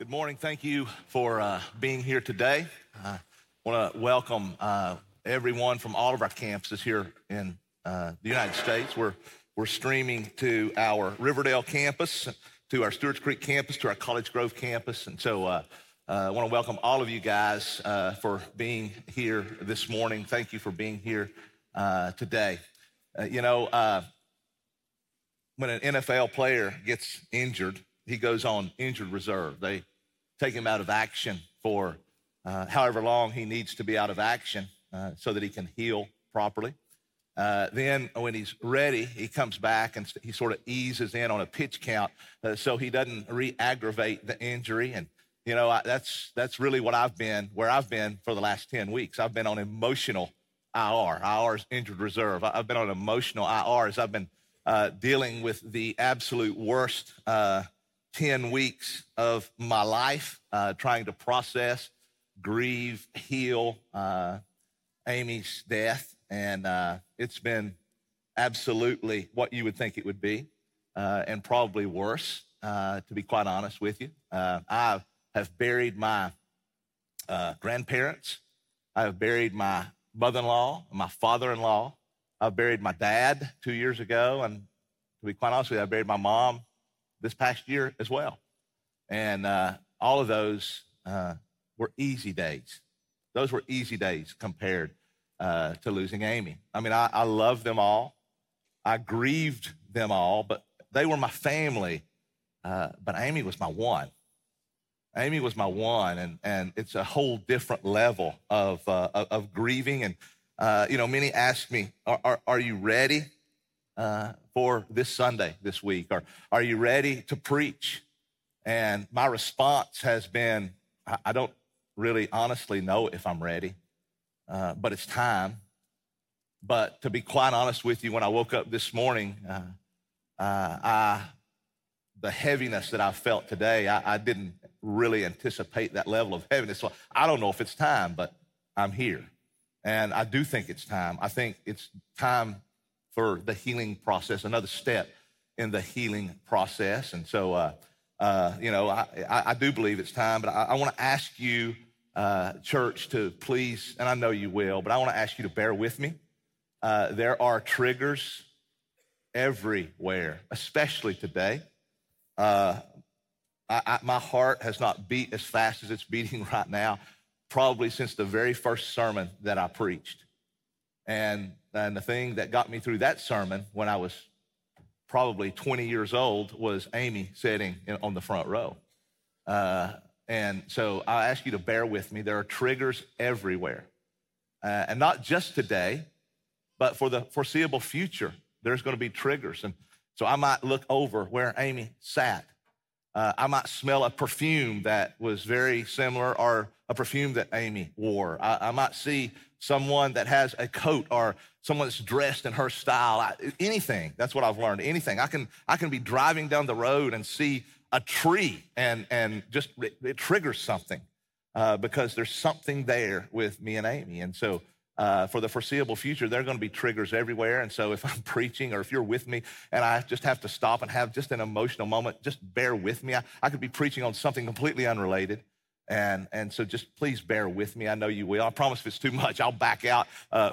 Good morning. Thank you for being here today. I want to welcome everyone from all of our campuses here in the United States. We're streaming to our Riverdale campus, to our Stewart's Creek campus, to our College Grove campus. And so I want to welcome all of you guys for being here this morning. Thank you for being here today. When an NFL player gets injured, he goes on injured reserve. They take him out of action for however long he needs to be out of action so that he can heal properly. Then when he's ready, he comes back and he sort of eases in on a pitch count so he doesn't re-aggravate the injury. And, you know, that's really what I've been, where I've been for the last 10 weeks. I've been on emotional IR. IR is injured reserve. I've been on emotional IR as I've been dealing with the absolute worst 10 weeks of my life, trying to process, grieve, heal Amy's death. And it's been absolutely what you would think it would be, and probably worse, to be quite honest with you. I have buried my grandparents. I have buried my mother-in-law, my father-in-law. I buried my dad 2 years ago. And to be quite honest with you, I buried my mom this past year as well. And all of those were easy days. Those were easy days compared to losing Amy. I mean, I love them all. I grieved them all, but they were my family. But Amy was my one. Amy was my one, and it's a whole different level of grieving. And, many ask me, are you ready for this Sunday this week? Or are you ready to preach? And my response has been, I don't really honestly know if I'm ready, but it's time. But to be quite honest with you, when I woke up this morning, the heaviness that I felt today, I didn't really anticipate that level of heaviness. So I don't know if it's time, but I'm here. And I do think it's time. I think it's time for the healing process, another step in the healing process. And so, I do believe it's time, but I want to ask you, church, to please, and I know you will, but I want to ask you to bear with me. There are triggers everywhere, especially today. My heart has not beat as fast as it's beating right now, probably since the very first sermon that I preached. And the thing that got me through that sermon when I was probably 20 years old was Amy sitting on the front row. And so I ask you to bear with me. There are triggers everywhere. And not just today, but for the foreseeable future, there's going to be triggers. And so I might look over where Amy sat. I might smell a perfume that was very similar or a perfume that Amy wore. I might see someone that has a coat or someone that's dressed in her style. Anything, that's what I've learned, anything. I can be driving down the road and see a tree and just it triggers something because there's something there with me and Amy. And so for the foreseeable future, there are going to be triggers everywhere. And so if I'm preaching or if you're with me and I just have to stop and have just an emotional moment, just bear with me. I could be preaching on something completely unrelated. And so just please bear with me. I know you will. I promise if it's too much, I'll back out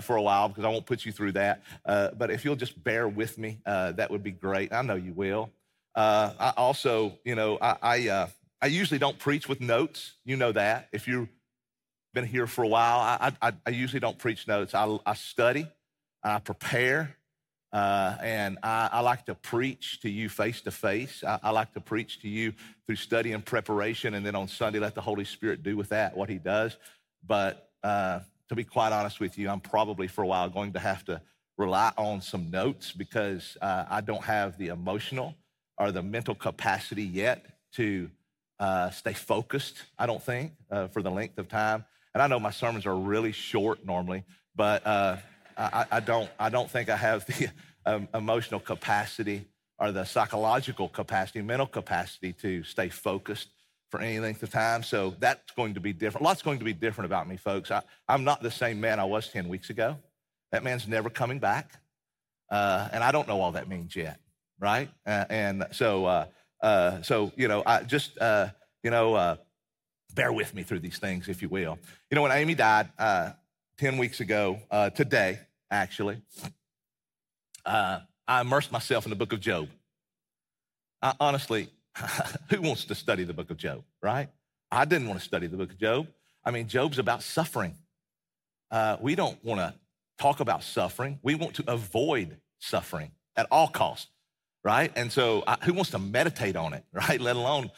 for a while because I won't put you through that. But if you'll just bear with me, that would be great. I know you will. I also, I usually don't preach with notes. You know that. If you been here for a while, I usually don't preach notes. I study, I prepare, and I like to preach to you face to face. I like to preach to you through study and preparation, and then on Sunday, let the Holy Spirit do with that what he does. But to be quite honest with you, I'm probably for a while going to have to rely on some notes because I don't have the emotional or the mental capacity yet to stay focused, I don't think, for the length of time. And I know my sermons are really short normally, but I don't think I have the emotional capacity or the psychological capacity, mental capacity to stay focused for any length of time. So that's going to be different. Lots going to be different about me, folks. I'm not the same man I was 10 weeks ago. That man's never coming back. And I don't know all that means yet, right? And so, I just, You know, bear with me through these things, if you will. You know, when Amy died 10 weeks ago, today, actually, I immersed myself in the book of Job. Honestly, who wants to study the book of Job, right? I didn't want to study the book of Job. I mean, Job's about suffering. We don't want to talk about suffering. We want to avoid suffering at all costs, right? And so who wants to meditate on it, right? Let alone,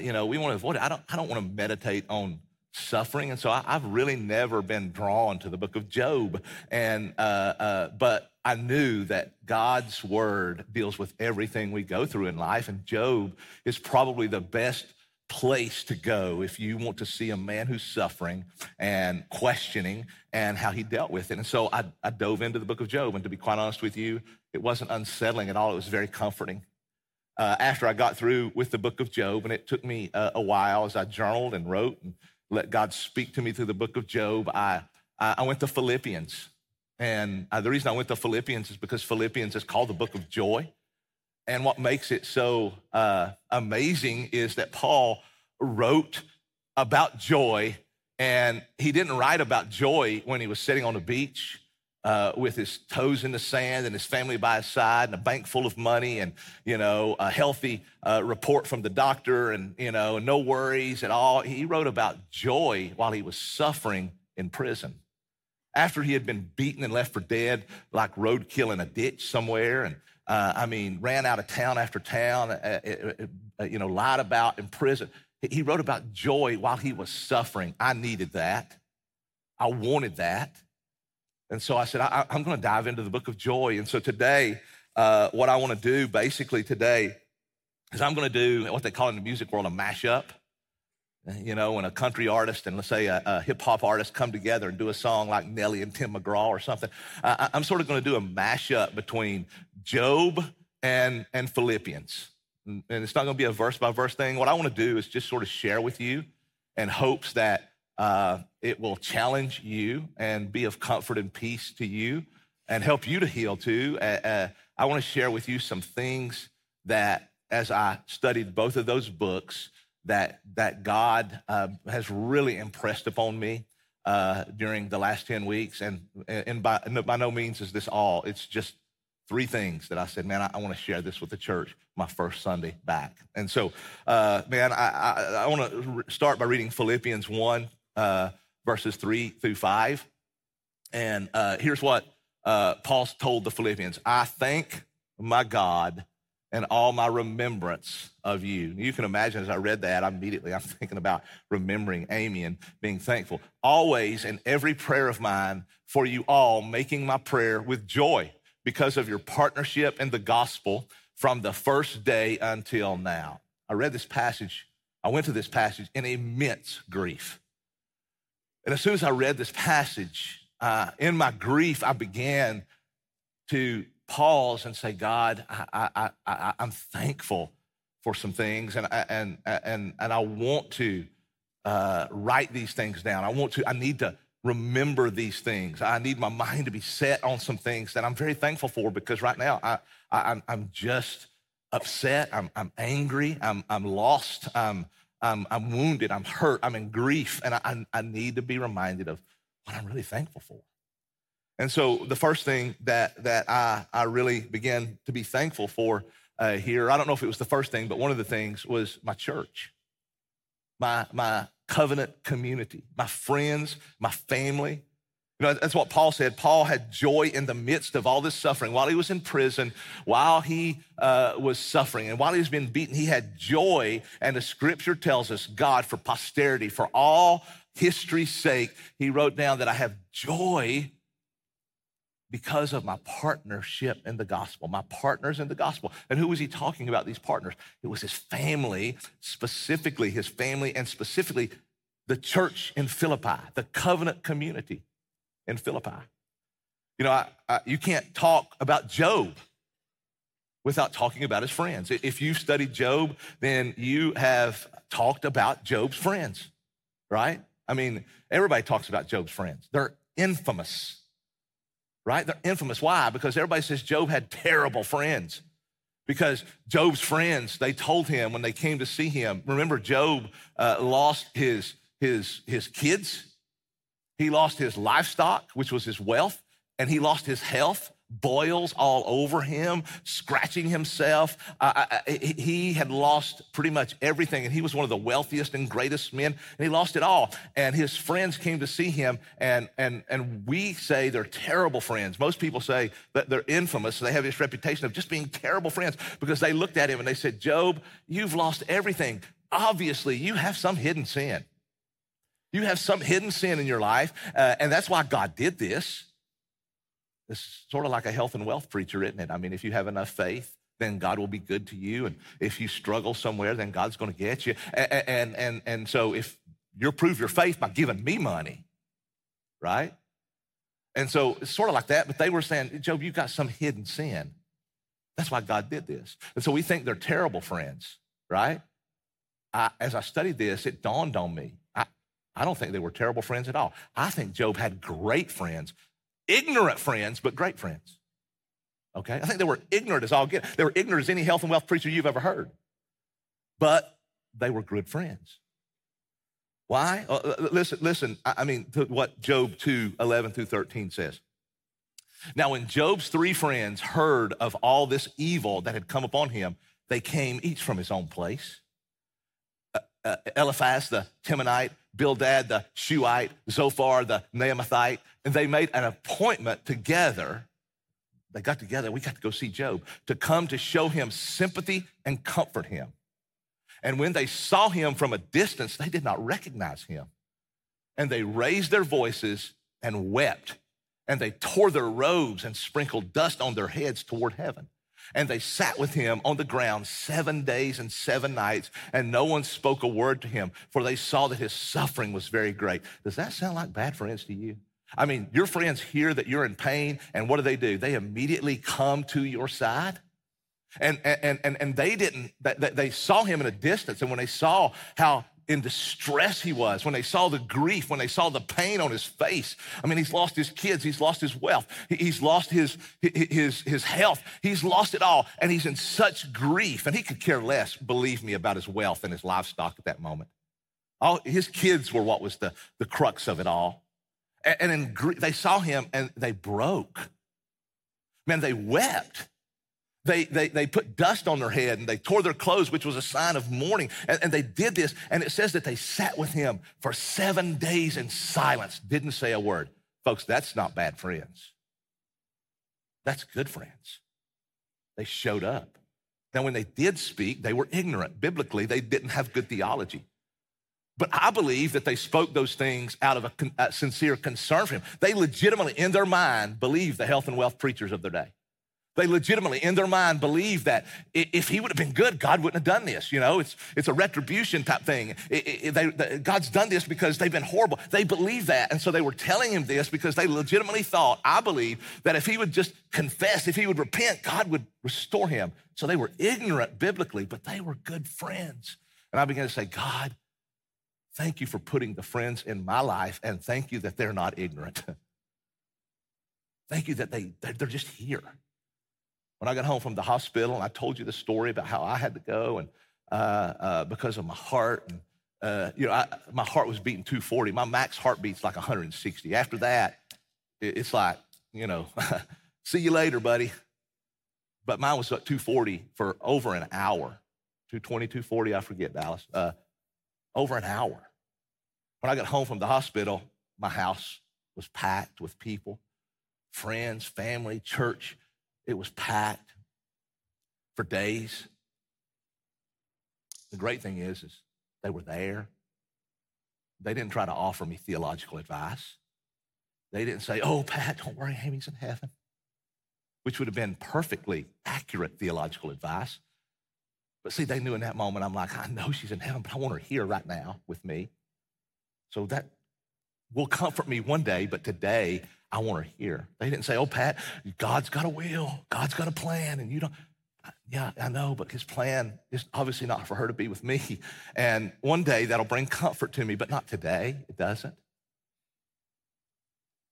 you know, we want to avoid it. I don't want to meditate on suffering. And so I've really never been drawn to the book of Job. And but I knew that God's word deals with everything we go through in life. And Job is probably the best place to go if you want to see a man who's suffering and questioning and how he dealt with it. And so I dove into the book of Job. And to be quite honest with you, it wasn't unsettling at all. It was very comforting. After I got through with the book of Job, and it took me a while as I journaled and wrote and let God speak to me through the book of Job, I went to Philippians. And the reason I went to Philippians is because Philippians is called the book of joy. And what makes it so amazing is that Paul wrote about joy, and he didn't write about joy when he was sitting on the beach with his toes in the sand and his family by his side and a bank full of money and, you know, a healthy report from the doctor and, you know, no worries at all. He wrote about joy while he was suffering in prison. After he had been beaten and left for dead, like roadkill in a ditch somewhere, and I mean, ran out of town after town, you know, lied about in prison. He wrote about joy while he was suffering. I needed that. I wanted that. And so I said, I'm going to dive into the book of joy. And so today, what I want to do basically today is I'm going to do what they call in the music world a mashup. You know, when a country artist and let's say a hip-hop artist come together and do a song like Nelly and Tim McGraw or something, I'm sort of going to do a mashup between Job and Philippians. And it's not going to be a verse-by-verse thing. What I want to do is just sort of share with you in hopes that it will challenge you and be of comfort and peace to you and help you to heal too. I want to share with you some things that as I studied both of those books, that God has really impressed upon me during the last 10 weeks. And by no means is this all. It's just three things that I said, man, I want to share this with the church my first Sunday back. And so, man, I want to start by reading Philippians 1, verses 3 through 5. And here's what Paul told the Philippians. I thank my God and all my remembrance of you. You can imagine as I read that, I'm thinking about remembering Amy and being thankful. Always in every prayer of mine for you all, making my prayer with joy because of your partnership in the gospel from the first day until now. I went to this passage in immense grief. And as soon as I read this passage, in my grief, I began to pause and say, God, I'm thankful for some things, and I want to write these things down. I need to remember these things. I need my mind to be set on some things that I'm very thankful for because right now I'm just upset. I'm angry. I'm lost. I'm wounded. I'm hurt. I'm in grief, and I need to be reminded of what I'm really thankful for. And so the first thing that I really began to be thankful for here, I don't know if it was the first thing, but one of the things was my church, my covenant community, my friends, my family. You know, that's what Paul said. Paul had joy in the midst of all this suffering. While he was in prison, while he was suffering, and while he was being beaten, he had joy. And the scripture tells us, God, for posterity, for all history's sake, he wrote down that I have joy because of my partnership in the gospel, my partners in the gospel. And who was he talking about, these partners? It was his family and specifically the church in Philippi, the covenant community in Philippi. You know, you can't talk about Job without talking about his friends. If you've studied Job, then you have talked about Job's friends, right? I mean, everybody talks about Job's friends. They're infamous. Right? They're infamous. Why? Because everybody says Job had terrible friends. Because Job's friends, they told him when they came to see him, remember Job lost his kids, he lost his livestock, which was his wealth, and he lost his health, boils all over him, scratching himself. He had lost pretty much everything, and he was one of the wealthiest and greatest men, and he lost it all. And his friends came to see him, and we say they're terrible friends. Most people say that they're infamous. So they have this reputation of just being terrible friends because they looked at him and they said, Job, you've lost everything. Obviously, you have some hidden sin. You have some hidden sin in your life, and that's why God did this. It's sort of like a health and wealth preacher, isn't it? I mean, if you have enough faith, then God will be good to you. And if you struggle somewhere, then God's going to get you. And so if you prove your faith by giving me money, right? And so it's sort of like that, but they were saying, Job, you've got some hidden sin. That's why God did this. And so we think they're terrible friends, right? As I studied this, it dawned on me. I don't think they were terrible friends at all. I think Job had great friends. Ignorant friends, but great friends, okay? I think they were ignorant as all get. They were ignorant as any health and wealth preacher you've ever heard, but they were good friends. Why? Listen, I mean, to what Job 2:11 through 13 says. Now, when Job's three friends heard of all this evil that had come upon him, they came each from his own place. Eliphaz, the Temanite, Bildad, the Shuhite, Zophar, the Naamathite, and they made an appointment together. They got together. We got to go see Job, to come to show him sympathy and comfort him. And when they saw him from a distance, they did not recognize him. And they raised their voices and wept. And they tore their robes and sprinkled dust on their heads toward heaven. And they sat with him on the ground 7 days and 7 nights, and no one spoke a word to him, for they saw that his suffering was very great. Does that sound like bad friends to you? I mean, your friends hear that you're in pain, and what do? They immediately come to your side. And they saw him in a distance, and when they saw how in distress he was, when they saw the grief, when they saw the pain on his face. I mean, he's lost his kids, he's lost his wealth, he's lost his health, he's lost it all, and he's in such grief, and he could care less, believe me, about his wealth and his livestock at that moment. All his kids were what was the crux of it all. And in grief, they saw him and they broke. Man, they wept. They put dust on their head and they tore their clothes, which was a sign of mourning. And they did this, and it says that they sat with him for 7 days in silence, didn't say a word. Folks, that's not bad friends. That's good friends. They showed up. Now, when they did speak, they were ignorant. Biblically, they didn't have good theology. But I believe that they spoke those things out of a sincere concern for him. They legitimately, in their mind, believed the health and wealth preachers of their day. They legitimately, in their mind, believe that if he would have been good, God wouldn't have done this. You know, it's a retribution type thing. God's done this because they've been horrible. They believe that, and so they were telling him this because they legitimately thought, I believe, that if he would just confess, if he would repent, God would restore him. So they were ignorant biblically, but they were good friends. And I began to say, God, thank you for putting the friends in my life, and thank you that they're not ignorant. Thank you that they're just here. When I got home from the hospital, and I told you the story about how I had to go, and because of my heart, and my heart was beating 240. My max heartbeat's like 160. After that, it's like, see you later, buddy. But mine was at 240 for over an hour, 220, 240, I forget, Dallas, over an hour. When I got home from the hospital, my house was packed with people, friends, family, church. It was packed for days. The great thing is they were there. They didn't try to offer me theological advice. They didn't say, oh, Pat, don't worry, Amy's in heaven, which would have been perfectly accurate theological advice. But see, they knew in that moment, I'm like, I know she's in heaven, but I want her here right now with me. So that will comfort me one day, but today, I want her here. They didn't say, oh, Pat, God's got a will. God's got a plan. And you don't, yeah, I know, but his plan is obviously not for her to be with me. And one day that'll bring comfort to me, but not today. It doesn't.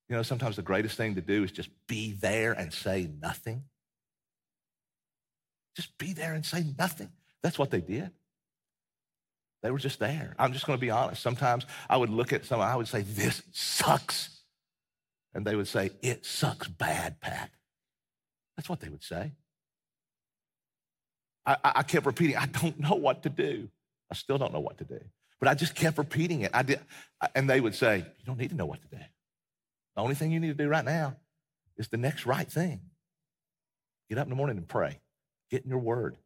You know, sometimes the greatest thing to do is just be there and say nothing. Just be there and say nothing. That's what they did. They were just there. I'm just going to be honest. Sometimes I would look at someone, I would say, this sucks. And they would say, it sucks bad, Pat. That's what they would say. I kept repeating, I don't know what to do. I still don't know what to do. But I just kept repeating it. And they would say, you don't need to know what to do. The only thing you need to do right now is the next right thing. Get up in the morning and pray. Get in your word.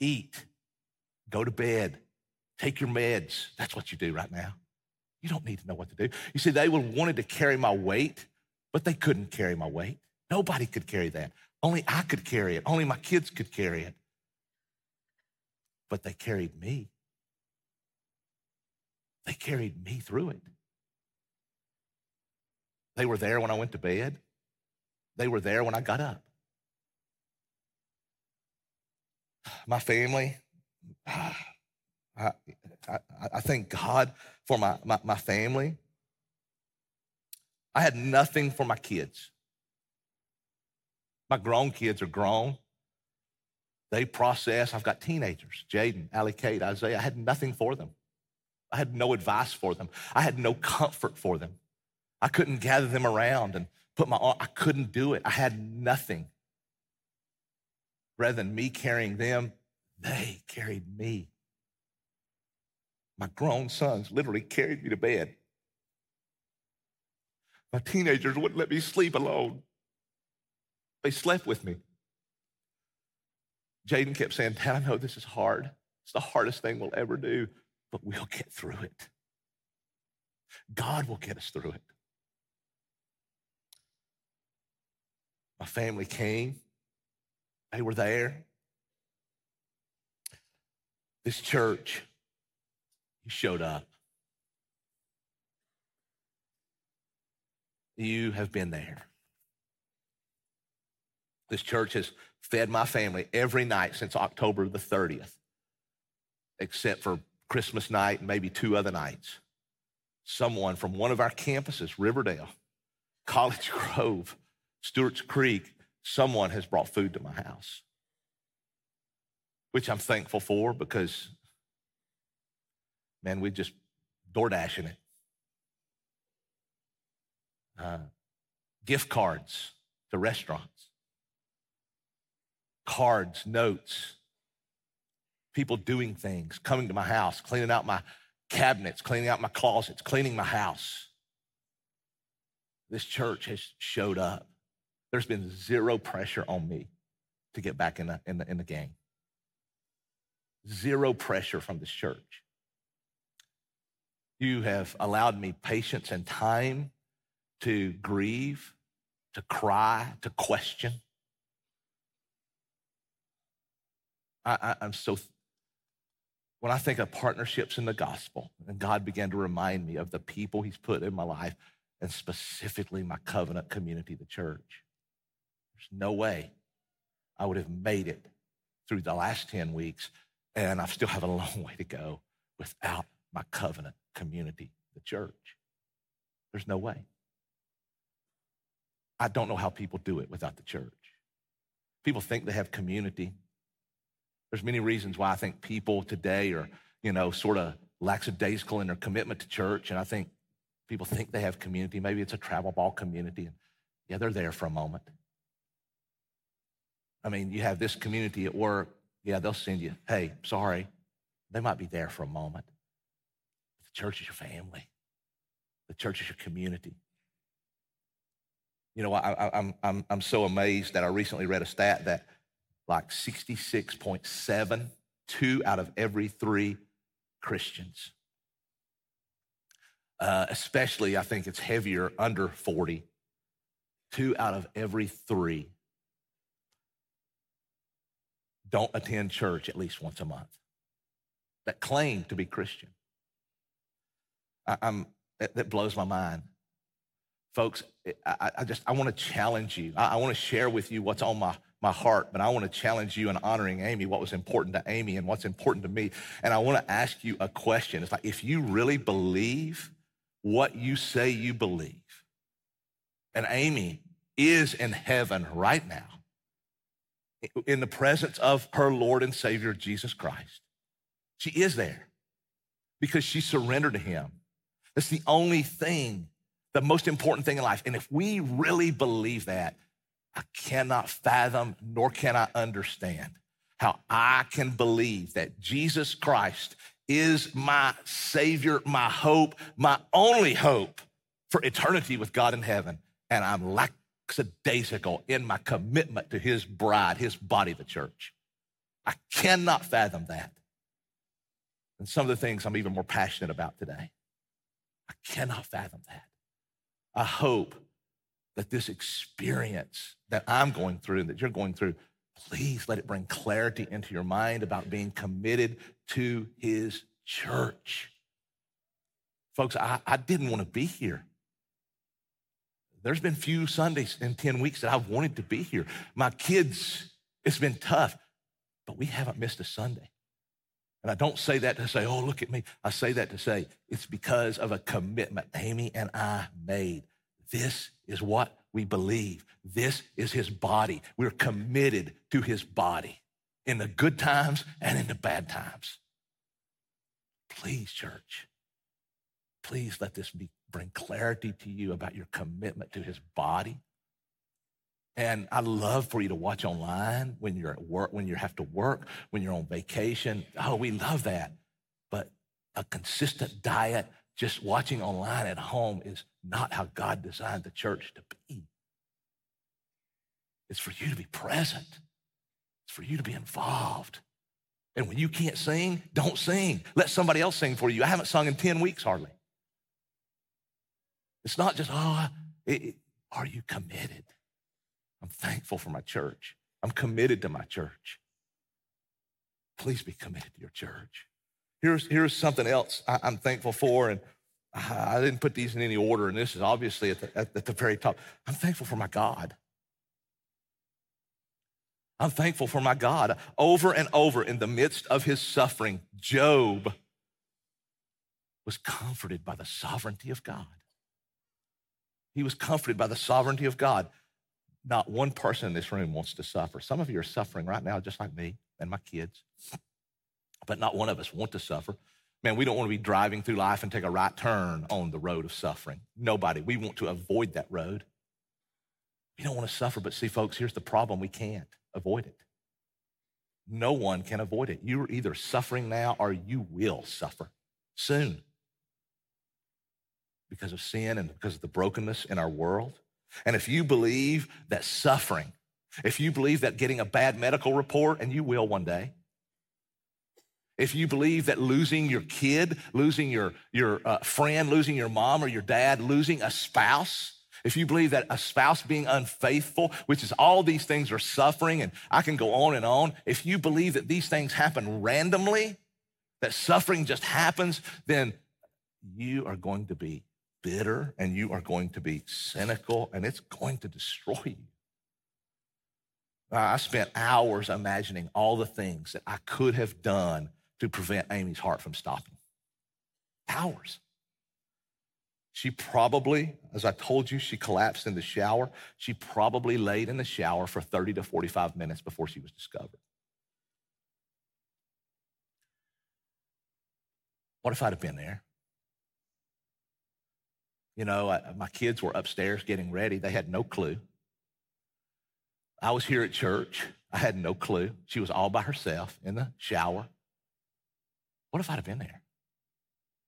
Eat. Go to bed. Take your meds. That's what you do right now. You don't need to know what to do. You see, they wanted to carry my weight, but they couldn't carry my weight. Nobody could carry that. Only I could carry it. Only my kids could carry it. But they carried me. They carried me through it. They were there when I went to bed. They were there when I got up. My family, I thank God for my family. I had nothing for my kids. My grown kids are grown. They process. I've got teenagers, Jaden, Allie, Kate, Isaiah. I had nothing for them. I had no advice for them. I had no comfort for them. I couldn't gather them around and put my arm. I couldn't do it. I had nothing. Rather than me carrying them, they carried me. My grown sons literally carried me to bed. My teenagers wouldn't let me sleep alone. They slept with me. Jaden kept saying, Dad, I know this is hard. It's the hardest thing we'll ever do, but we'll get through it. God will get us through it. My family came. They were there. This church, you showed up. You have been there. This church has fed my family every night since October the 30th, except for Christmas night and maybe two other nights. Someone from one of our campuses, Riverdale, College Grove, Stewart's Creek, someone has brought food to my house, which I'm thankful for because, man, we just door dashing it. Gift cards to restaurants. Cards, notes, people doing things, coming to my house, cleaning out my cabinets, cleaning out my closets, cleaning my house. This church has showed up. There's been zero pressure on me to get back in the game. Zero pressure from this church. You have allowed me patience and time to grieve, to cry, to question. I'm so, when I think of partnerships in the gospel, and God began to remind me of the people he's put in my life, and specifically my covenant community, the church. There's no way I would have made it through the last 10 weeks, and I still have a long way to go without my covenant community, the church. There's no way. I don't know how people do it without the church. People think they have community. There's many reasons why I think people today are, sort of lackadaisical in their commitment to church. And I think people think they have community. Maybe it's a travel ball community. And yeah, they're there for a moment. I mean, you have this community at work. Yeah, they'll send you, hey, sorry. They might be there for a moment. But the church is your family. The church is your community. I'm so amazed that I recently read a stat that like 66.7, 2 out of every 3 Christians. Especially, I think it's heavier under 40. 2 out of every 3 don't attend church at least once a month that claim to be Christian. That blows my mind. Folks, I want to challenge you. I want to share with you what's on my heart, but I want to challenge you in honoring Amy, what was important to Amy and what's important to me. And I want to ask you a question. It's like, if you really believe what you say you believe, and Amy is in heaven right now, in the presence of her Lord and Savior, Jesus Christ. She is there because she surrendered to him. That's the only thing, the most important thing in life. And if we really believe that, I cannot fathom nor can I understand how I can believe that Jesus Christ is my Savior, my hope, my only hope for eternity with God in heaven. And I'm lackadaisical in my commitment to his bride, his body, the church. I cannot fathom that. And some of the things I'm even more passionate about today. I cannot fathom that. I hope that this experience that I'm going through and that you're going through, please let it bring clarity into your mind about being committed to his church. Folks, I didn't want to be here. There's been few Sundays in 10 weeks that I've wanted to be here. My kids, it's been tough, but we haven't missed a Sunday. And I don't say that to say, oh, look at me. I say that to say it's because of a commitment Amy and I made. This is what we believe. This is his body. We're committed to his body in the good times and in the bad times. Please, church, please let this bring clarity to you about your commitment to his body. And I'd love for you to watch online when you're at work, when you have to work, when you're on vacation. Oh, we love that. But a consistent diet, just watching online at home, is not how God designed the church to be. It's for you to be present. It's for you to be involved. And when you can't sing, don't sing. Let somebody else sing for you. I haven't sung in 10 weeks hardly. It's not just, are you committed? I'm thankful for my church. I'm committed to my church. Please be committed to your church. Here's something else I'm thankful for, and I didn't put these in any order, and this is obviously at the very top. I'm thankful for my God. I'm thankful for my God. Over and over in the midst of his suffering, Job was comforted by the sovereignty of God. He was comforted by the sovereignty of God. Not one person in this room wants to suffer. Some of you are suffering right now, just like me and my kids, but not one of us want to suffer. Man, we don't want to be driving through life and take a right turn on the road of suffering. Nobody. We want to avoid that road. We don't want to suffer, but see, folks, here's the problem. We can't avoid it. No one can avoid it. You're either suffering now or you will suffer soon because of sin and because of the brokenness in our world. And if you believe that suffering, if you believe that getting a bad medical report, and you will one day, if you believe that losing your kid, losing your friend, losing your mom or your dad, losing a spouse, if you believe that a spouse being unfaithful, which is all these things are suffering, and I can go on and on. If you believe that these things happen randomly, that suffering just happens, then you are going to be bitter, and you are going to be cynical, and it's going to destroy you. I spent hours imagining all the things that I could have done to prevent Amy's heart from stopping. Hours. She probably, as I told you, she collapsed in the shower. She probably laid in the shower for 30 to 45 minutes before she was discovered. What if I'd have been there? You know, my kids were upstairs getting ready. They had no clue. I was here at church. I had no clue. She was all by herself in the shower. What if I'd have been there?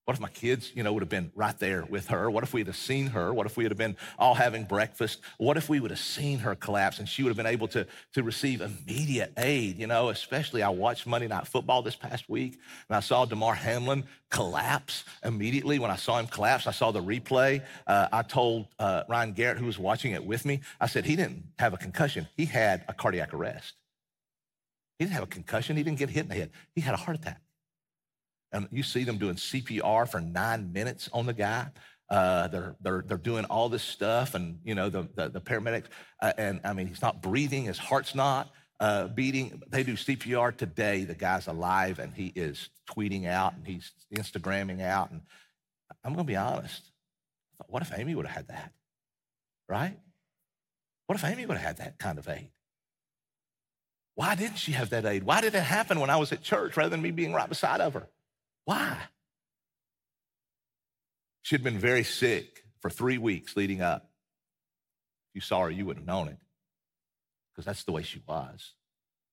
What if my kids, would have been right there with her? What if we'd have seen her? What if we would have been all having breakfast? What if we would have seen her collapse and she would have been able to receive immediate aid? Especially I watched Monday Night Football this past week, and I saw DeMar Hamlin collapse immediately. When I saw him collapse, I saw the replay. I told Ryan Garrett, who was watching it with me, I said, he didn't have a concussion. He had a cardiac arrest. He didn't have a concussion. He didn't get hit in the head. He had a heart attack. And you see them doing CPR for 9 minutes on the guy. They're doing all this stuff, and the paramedics. And I mean, he's not breathing. His heart's not beating. They do CPR today. The guy's alive, and he is tweeting out, and he's Instagramming out. And I'm gonna be honest. I thought, what if Amy would have had that, right? What if Amy would have had that kind of aid? Why didn't she have that aid? Why did it happen when I was at church rather than me being right beside of her? Why? She had been very sick for 3 weeks leading up. If you saw her, you would have known it because that's the way she was.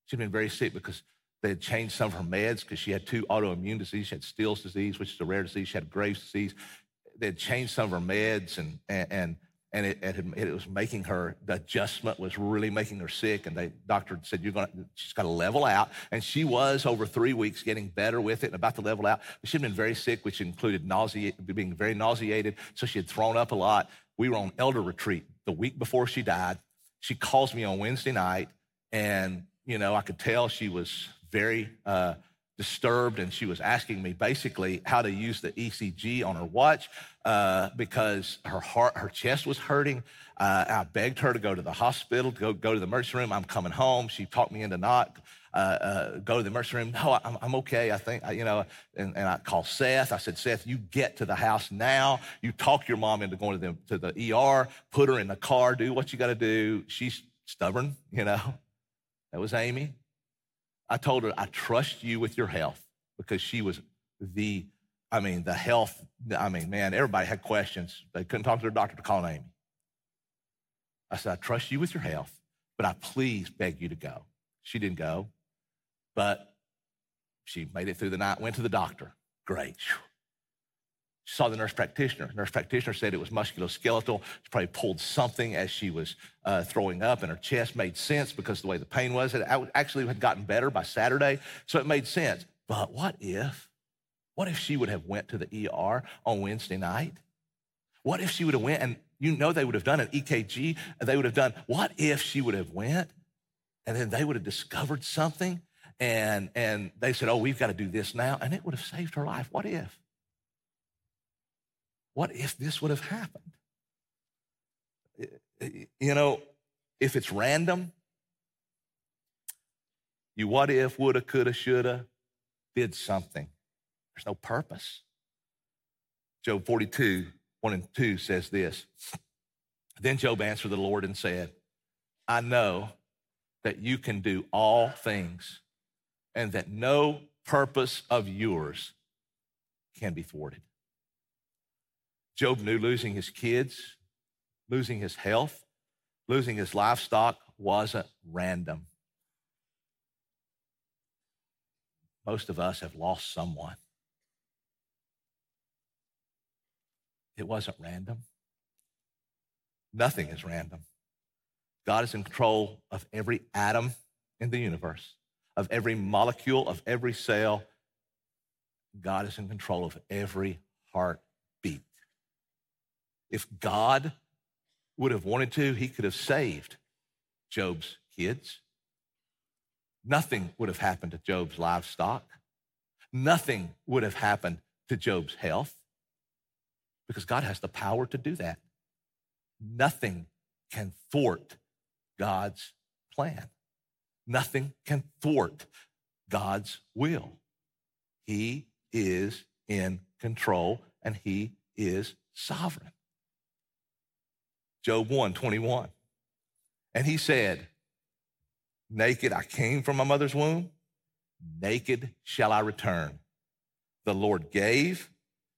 She'd been very sick because they had changed some of her meds because she had 2 autoimmune diseases. She had Still's disease, which is a rare disease. She had Graves' disease. They had changed some of her meds, and it was making her, the adjustment was really making her sick. And the doctor said, she's got to level out. And she was, over 3 weeks, getting better with it and about to level out. But she'd been very sick, which included being very nauseated. So she had thrown up a lot. We were on elder retreat the week before she died. She calls me on Wednesday night, and, I could tell she was very disturbed, and she was asking me basically how to use the ECG on her watch because her chest was hurting. I begged her to go to the hospital, go to the emergency room. I'm coming home. She talked me into not go to the emergency room. No, I'm okay, I think, and I called Seth. I said, Seth, you get to the house now. You talk your mom into going to the ER, put her in the car, do what you got to do. She's stubborn, That was Amy. I told her, I trust you with your health, because she was the health, man, everybody had questions. They couldn't talk to their doctor to call Amy. I said, I trust you with your health, but I please beg you to go. She didn't go, but she made it through the night, went to the doctor. Great. She saw the nurse practitioner. Nurse practitioner said it was musculoskeletal. She probably pulled something as she was throwing up, and her chest made sense because the way the pain was. It actually had gotten better by Saturday, so it made sense. But what if she would have went to the ER on Wednesday night? What if she would have went, and they would have done an EKG, and they would have done, what if she would have went, and then they would have discovered something, and they said, oh, we've got to do this now, and it would have saved her life. What if? What if this would have happened? If it's random, you what if, woulda, coulda, shoulda, did something. There's no purpose. Job 42, 1-2 says this. Then Job answered the Lord and said, I know that you can do all things and that no purpose of yours can be thwarted. Job knew losing his kids, losing his health, losing his livestock wasn't random. Most of us have lost someone. It wasn't random. Nothing is random. God is in control of every atom in the universe, of every molecule, of every cell. God is in control of every heartbeat. If God would have wanted to, he could have saved Job's kids. Nothing would have happened to Job's livestock. Nothing would have happened to Job's health, because God has the power to do that. Nothing can thwart God's plan. Nothing can thwart God's will. He is in control, and he is sovereign. Job 1:21, and he said, naked I came from my mother's womb, naked shall I return. The Lord gave,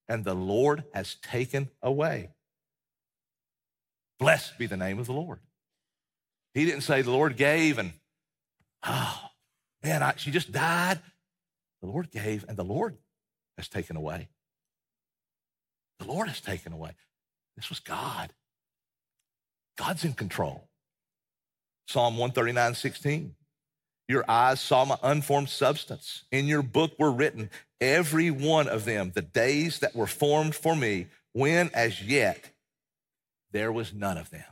and the Lord has taken away. Blessed be the name of the Lord. He didn't say the Lord gave and, she just died. The Lord gave, and the Lord has taken away. The Lord has taken away. This was God. God's in control. Psalm 139:16. Your eyes saw my unformed substance. In your book were written, every one of them, the days that were formed for me, when as yet there was none of them.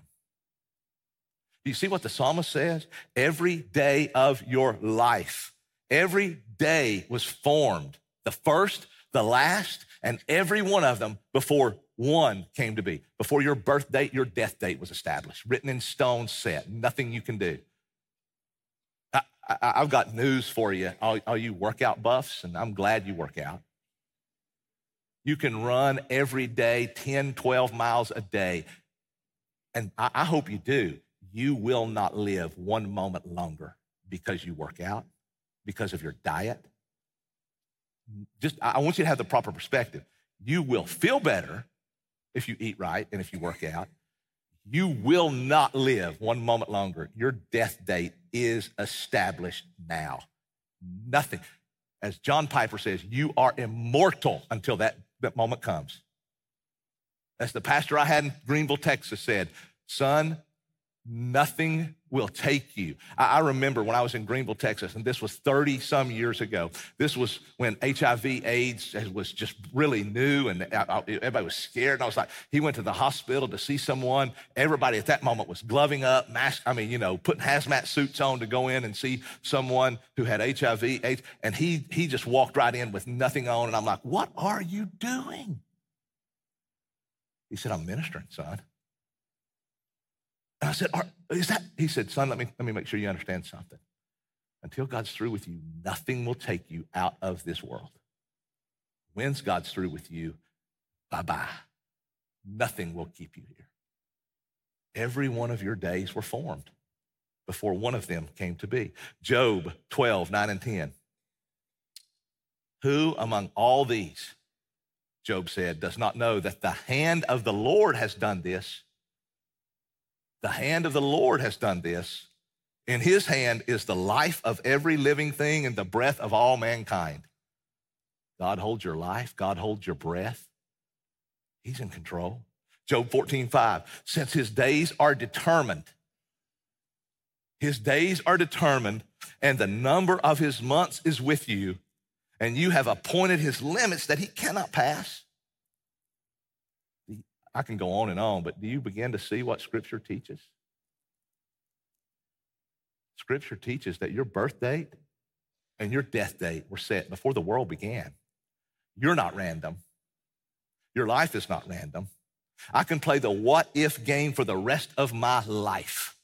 Do you see what the psalmist says? Every day of your life, every day was formed. The first, the last, and every one of them before one came to be. Before your birth date, your death date was established, written in stone, set, nothing you can do. I've got news for you, all you workout buffs, and I'm glad you work out. You can run every day, 10, 12 miles a day, and I hope you do. You will not live one moment longer because you work out, because of your diet. Just, I want you to have the proper perspective. You will feel better if you eat right and if you work out. You will not live one moment longer. Your death date is established now. Nothing. As John Piper says, you are immortal until that moment comes. As the pastor I had in Greenville, Texas said, son, nothing will take you. I remember when I was in Greenville, Texas, and this was 30 some years ago. This was when HIV/AIDS was just really new, and everybody was scared. And I was like, he went to the hospital to see someone. Everybody at that moment was gloving up, mask. I mean, you know, putting hazmat suits on to go in and see someone who had HIV/AIDS. And he just walked right in with nothing on. And I'm like, what are you doing? He said, I'm ministering, son. And I said, he said, son, let me make sure you understand something. Until God's through with you, nothing will take you out of this world. When God's through with you, bye-bye. Nothing will keep you here. Every one of your days were formed before one of them came to be. Job 12, 9 and 10. Who among all these, Job said, does not know that the hand of the Lord has done this? The hand of the Lord has done this. In his hand is the life of every living thing and the breath of all mankind. God holds your life. God holds your breath. He's in control. Job 14:5, since his days are determined, and the number of his months is with you, and you have appointed his limits that he cannot pass. I can go on and on, but do you begin to see what Scripture teaches? Scripture teaches that your birth date and your death date were set before the world began. You're not random. Your life is not random. I can play the what-if game for the rest of my life.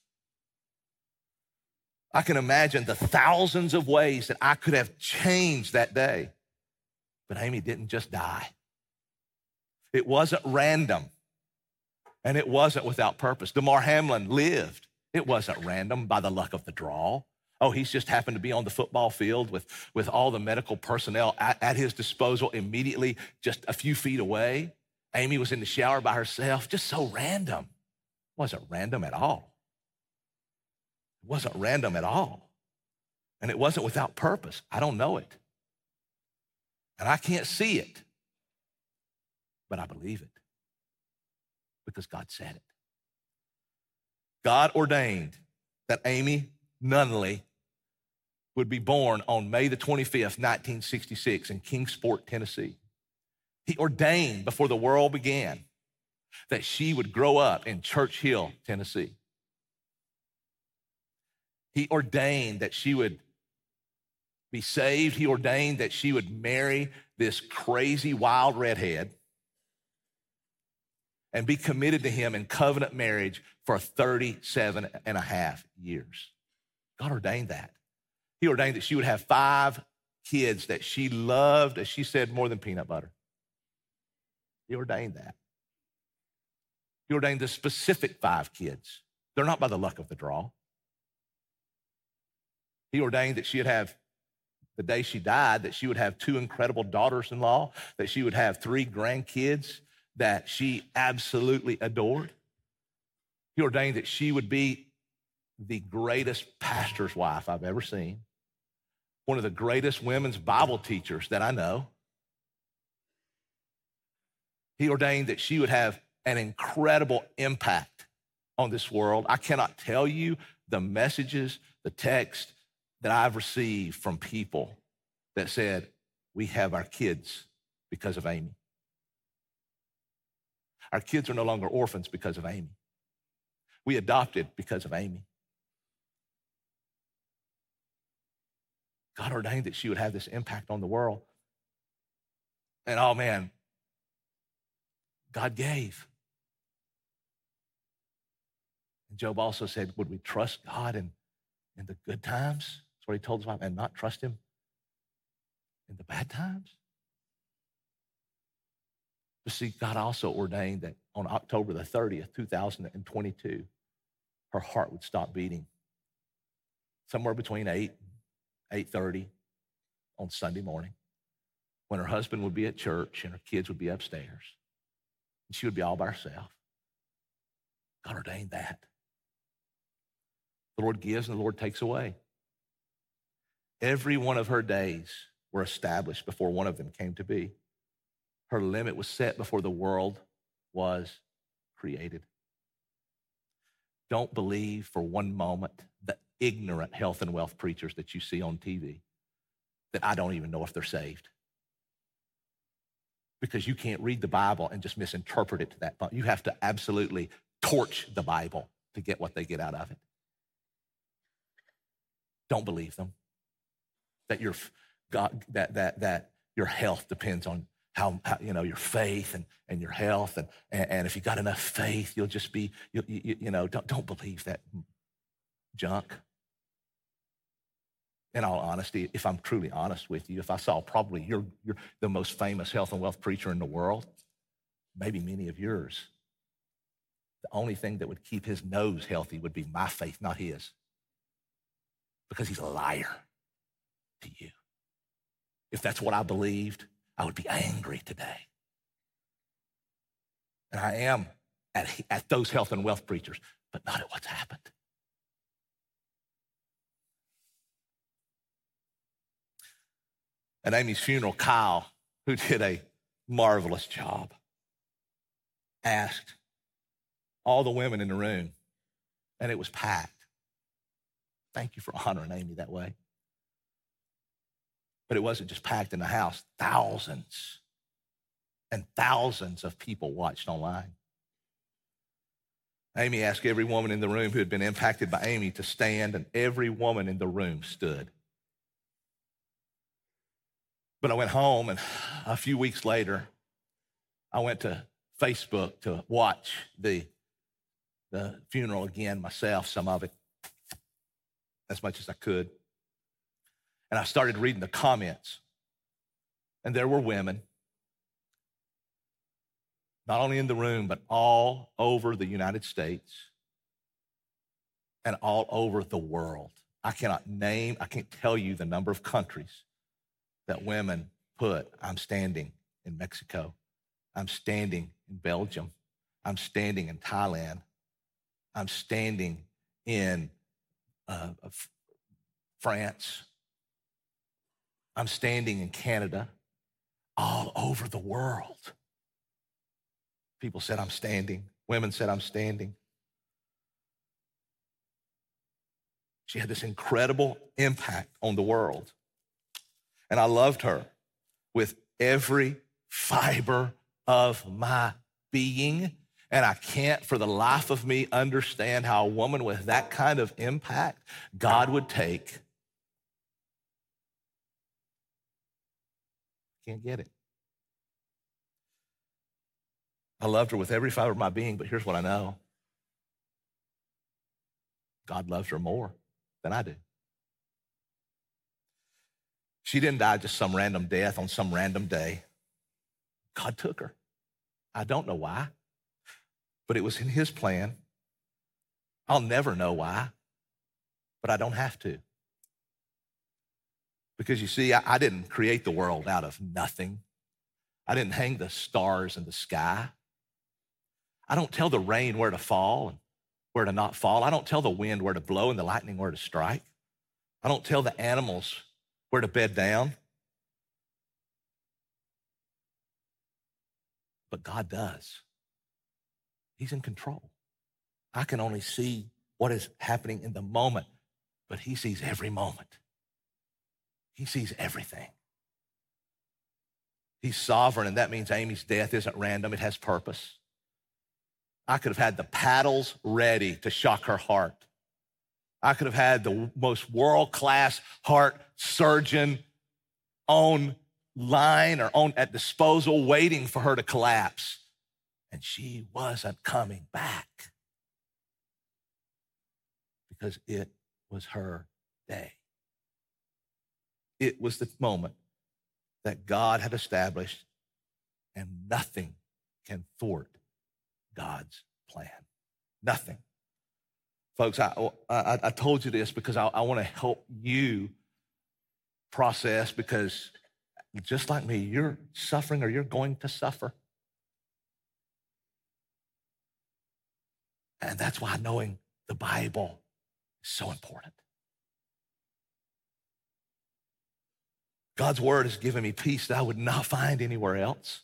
I can imagine the thousands of ways that I could have changed that day, but Amy didn't just die. It wasn't random, and it wasn't without purpose. DeMar Hamlin lived. It wasn't random by the luck of the draw. Oh, he's just happened to be on the football field with all the medical personnel at his disposal immediately, just a few feet away. Amy was in the shower by herself, just so random. It wasn't random at all. It wasn't random at all, and it wasn't without purpose. I don't know it, and I can't see it. But I believe it because God said it. God ordained that Amy Nunnley would be born on May the 25th, 1966 in Kingsport, Tennessee. He ordained before the world began that she would grow up in Church Hill, Tennessee. He ordained that she would be saved. He ordained that she would marry this crazy, wild redhead and be committed to him in covenant marriage for 37 and a half years. God ordained that. He ordained that she would have 5 kids that she loved, as she said, more than peanut butter. He ordained that. He ordained the specific 5 kids. They're not by the luck of the draw. He ordained that she'd have, the day she died, that she would have 2 incredible daughters-in-law, that she would have 3 grandkids that she absolutely adored. He ordained that she would be the greatest pastor's wife I've ever seen, one of the greatest women's Bible teachers that I know. He ordained that she would have an incredible impact on this world. I cannot tell you the messages, the texts that I've received from people that said, we have our kids because of Amy. Our kids are no longer orphans because of Amy. We adopted because of Amy. God ordained that she would have this impact on the world. And oh man, God gave. And Job also said, would we trust God in the good times? That's what he told his wife, and not trust him in the bad times? But see, God also ordained that on October the 30th, 2022, her heart would stop beating. somewhere between 8:30 on Sunday morning, when her husband would be at church and her kids would be upstairs, and she would be all by herself. God ordained that. The Lord gives and the Lord takes away. Every one of her days were established before one of them came to be. Her limit was set before the world was created. Don't believe for one moment the ignorant health and wealth preachers that you see on TV that I don't even know if they're saved. Because you can't read the Bible and just misinterpret it to that point. You have to absolutely torch the Bible to get what they get out of it. Don't believe them. That your God, that your health depends on how you know your faith and your health and if you got enough faith, you'll just be you know. Don't believe that junk. In all honesty, if I'm truly honest with you, if I saw probably you're the most famous health and wealth preacher in the world, maybe many of yours, the only thing that would keep his nose healthy would be my faith, not his, because he's a liar to you. If that's what I believed, I would be angry today. And I am at those health and wealth preachers, but not at what's happened. At Amy's funeral, Kyle, who did a marvelous job, asked all the women in the room, and it was packed, "Thank you for honoring Amy that way." But it wasn't just packed in the house. Thousands and thousands of people watched online. Amy asked every woman in the room who had been impacted by Amy to stand, and every woman in the room stood. But I went home, and a few weeks later, I went to Facebook to watch the funeral again myself, some of it, as much as I could. And I started reading the comments. And there were women, not only in the room, but all over the United States and all over the world. I can't tell you the number of countries that women put, "I'm standing in Mexico. I'm standing in Belgium. I'm standing in Thailand. I'm standing in France. I'm standing in Canada." All over the world, people said, "I'm standing." Women said, "I'm standing." She had this incredible impact on the world. And I loved her with every fiber of my being. And I can't for the life of me understand how a woman with that kind of impact, God would take. Can't get it. I loved her with every fiber of my being, but here's what I know. God loves her more than I do. She didn't die just some random death on some random day. God took her. I don't know why, but it was in his plan. I'll never know why, but I don't have to. Because you see, I didn't create the world out of nothing. I didn't hang the stars in the sky. I don't tell the rain where to fall and where to not fall. I don't tell the wind where to blow and the lightning where to strike. I don't tell the animals where to bed down. But God does. He's in control. I can only see what is happening in the moment, but he sees every moment. He sees everything. He's sovereign, and that means Amy's death isn't random. It has purpose. I could have had the paddles ready to shock her heart. I could have had the most world-class heart surgeon online or at disposal waiting for her to collapse, and she wasn't coming back because it was her day. It was the moment that God had established, and nothing can thwart God's plan. Nothing. Folks, I told you this because I want to help you process, because just like me, you're suffering or you're going to suffer. And that's why knowing the Bible is so important. God's word has given me peace that I would not find anywhere else.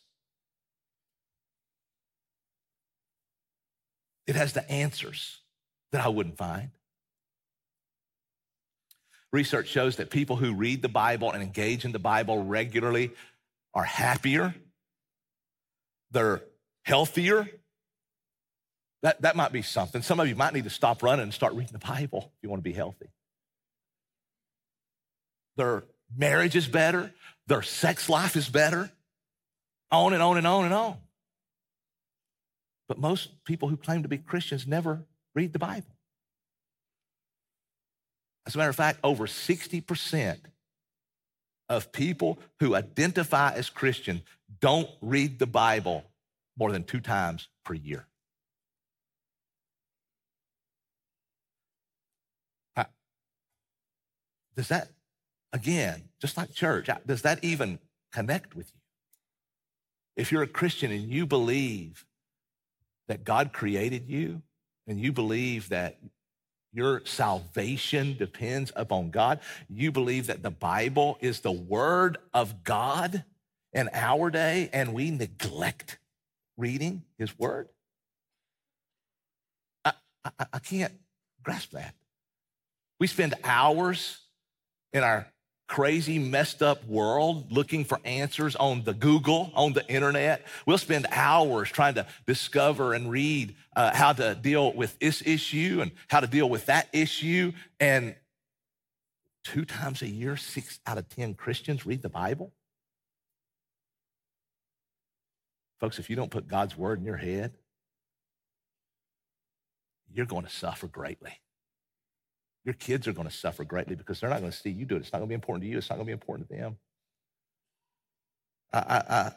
It has the answers that I wouldn't find. Research shows that people who read the Bible and engage in the Bible regularly are happier. They're healthier. That might be something. Some of you might need to stop running and start reading the Bible if you want to be healthy. Their marriage is better. Their sex life is better. On and on and on and on. But most people who claim to be Christians never read the Bible. As a matter of fact, over 60% of people who identify as Christian don't read the Bible more than 2 times per year. Does that, again, just like church, does that even connect with you? If you're a Christian and you believe that God created you and you believe that your salvation depends upon God, you believe that the Bible is the word of God in our day, and we neglect reading his word, I can't grasp that. We spend hours in our crazy, messed up world looking for answers on the Google, on the internet. We'll spend hours trying to discover and read how to deal with this issue and how to deal with that issue. And 2 times a year, 6 out of 10 Christians read the Bible. Folks, if you don't put God's word in your head, you're going to suffer greatly. Your kids are going to suffer greatly because they're not going to see you do it. It's not going to be important to you. It's not going to be important to them. I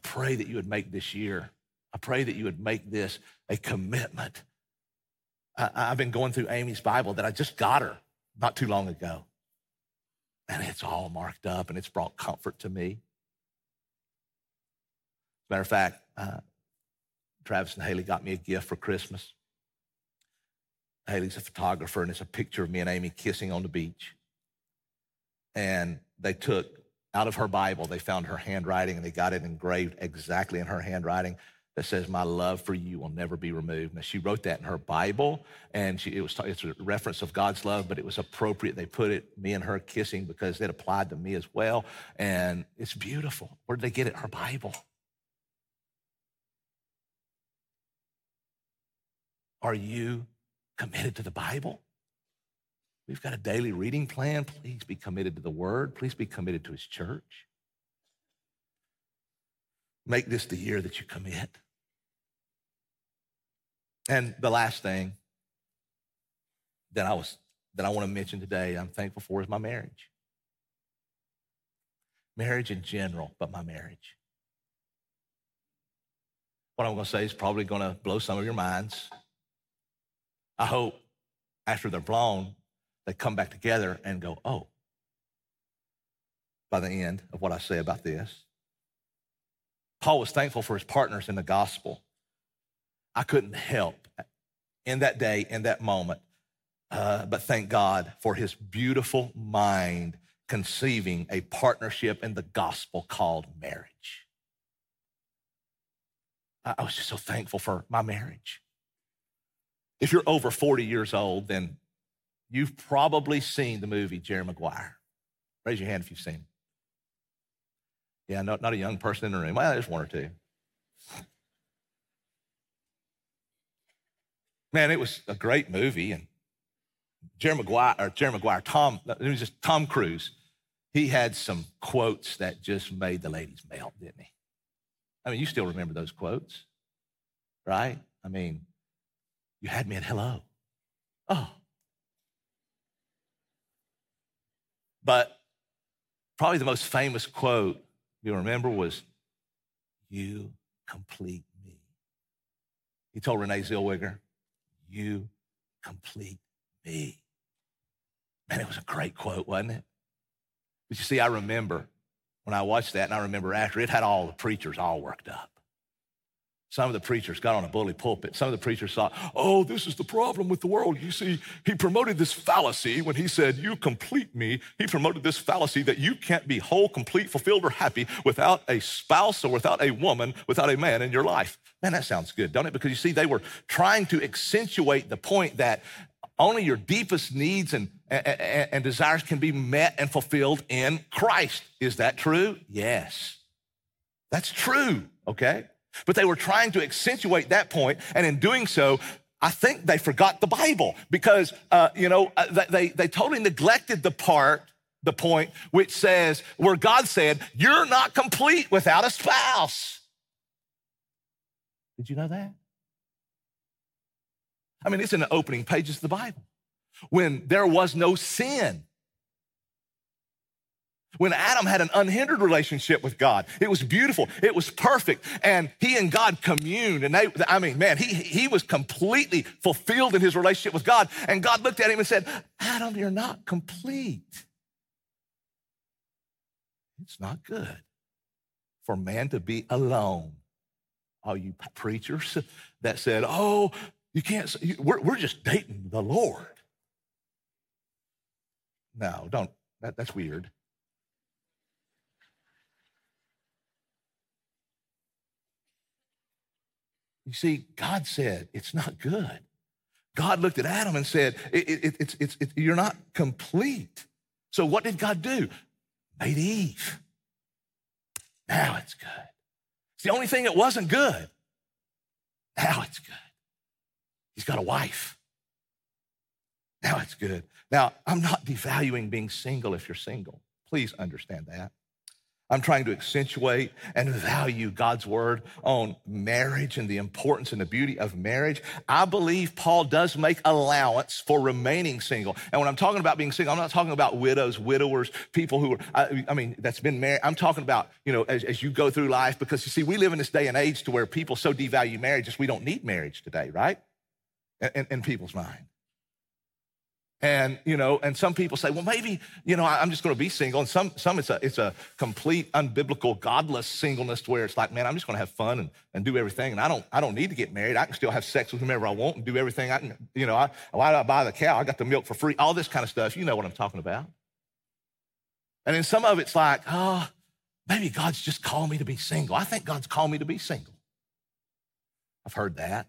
pray that you would make this year. I pray that you would make this a commitment. I've been going through Amy's Bible that I just got her not too long ago. And it's all marked up, and it's brought comfort to me. As a matter of fact, Travis and Haley got me a gift for Christmas. Haley's a photographer, and it's a picture of me and Amy kissing on the beach. And they took out of her Bible, they found her handwriting, and they got it engraved exactly in her handwriting that says, "My love for you will never be removed." Now, she wrote that in her Bible, and it's a reference of God's love, but it was appropriate. They put it, me and her kissing, because it applied to me as well, and it's beautiful. Where did they get it? Her Bible. Are you committed to the Bible? We've got a daily reading plan. Please be committed to the Word. Please be committed to His church. Make this the year that you commit. And the last thing that I want to mention today, I'm thankful for, is my marriage. Marriage in general, but my marriage. What I'm going to say is probably going to blow some of your minds. I hope after they're blown, they come back together and go, "Oh," by the end of what I say about this. Paul was thankful for his partners in the gospel. I couldn't help in that day, in that moment, but thank God for his beautiful mind conceiving a partnership in the gospel called marriage. I was just so thankful for my marriage. If you're over 40 years old, then you've probably seen the movie Jerry Maguire. Raise your hand if you've seen it. Yeah, not a young person in the room. Well, there's one or two. Man, it was a great movie. And Tom Cruise, he had some quotes that just made the ladies melt, didn't he? I mean, you still remember those quotes, right? I mean, "You had me at hello. Oh." But probably the most famous quote you'll remember was, "You complete me." He told Renee Zellweger, you complete me. Man, it was a great quote, wasn't it? But you see, I remember when I watched that, and I remember after, it had all the preachers all worked up. Some of the preachers got on a bully pulpit. Some of the preachers thought, oh, this is the problem with the world. You see, he promoted this fallacy when he said, you complete me. He promoted this fallacy that you can't be whole, complete, fulfilled, or happy without a spouse or without a woman, without a man in your life. Man, that sounds good, don't it? Because you see, they were trying to accentuate the point that only your deepest needs and desires can be met and fulfilled in Christ. Is that true? Yes. That's true, okay? But they were trying to accentuate that point, and in doing so, I think they forgot the Bible because, they totally neglected the point which says, where God said, you're not complete without a spouse. Did you know that? I mean, it's in the opening pages of the Bible. When there was no sin, when Adam had an unhindered relationship with God, it was beautiful, it was perfect, and he and God communed, and he was completely fulfilled in his relationship with God, and God looked at him and said, Adam, you're not complete. It's not good for man to be alone. All you preachers that said, oh, you can't, we're just dating the Lord. No, don't, that's weird. You see, God said, it's not good. God looked at Adam and said, you're not complete. So what did God do? Made Eve. Now it's good. It's the only thing that wasn't good. Now it's good. He's got a wife. Now it's good. Now, I'm not devaluing being single if you're single. Please understand that. I'm trying to accentuate and value God's word on marriage and the importance and the beauty of marriage. I believe Paul does make allowance for remaining single. And when I'm talking about being single, I'm not talking about widows, widowers, people who are, that's been married. I'm talking about, as you go through life, because you see, we live in this day and age to where people so devalue marriages, we don't need marriage today, right? In people's mind. And, and some people say, well, maybe, I'm just going to be single. And some it's a complete unbiblical, godless singleness where it's like, man, I'm just going to have fun and do everything. And I don't need to get married. I can still have sex with whomever I want and do everything. I can, why did I buy the cow? I got the milk for free, all this kind of stuff. You know what I'm talking about. And then some of it's like, oh, maybe God's just called me to be single. I think God's called me to be single. I've heard that.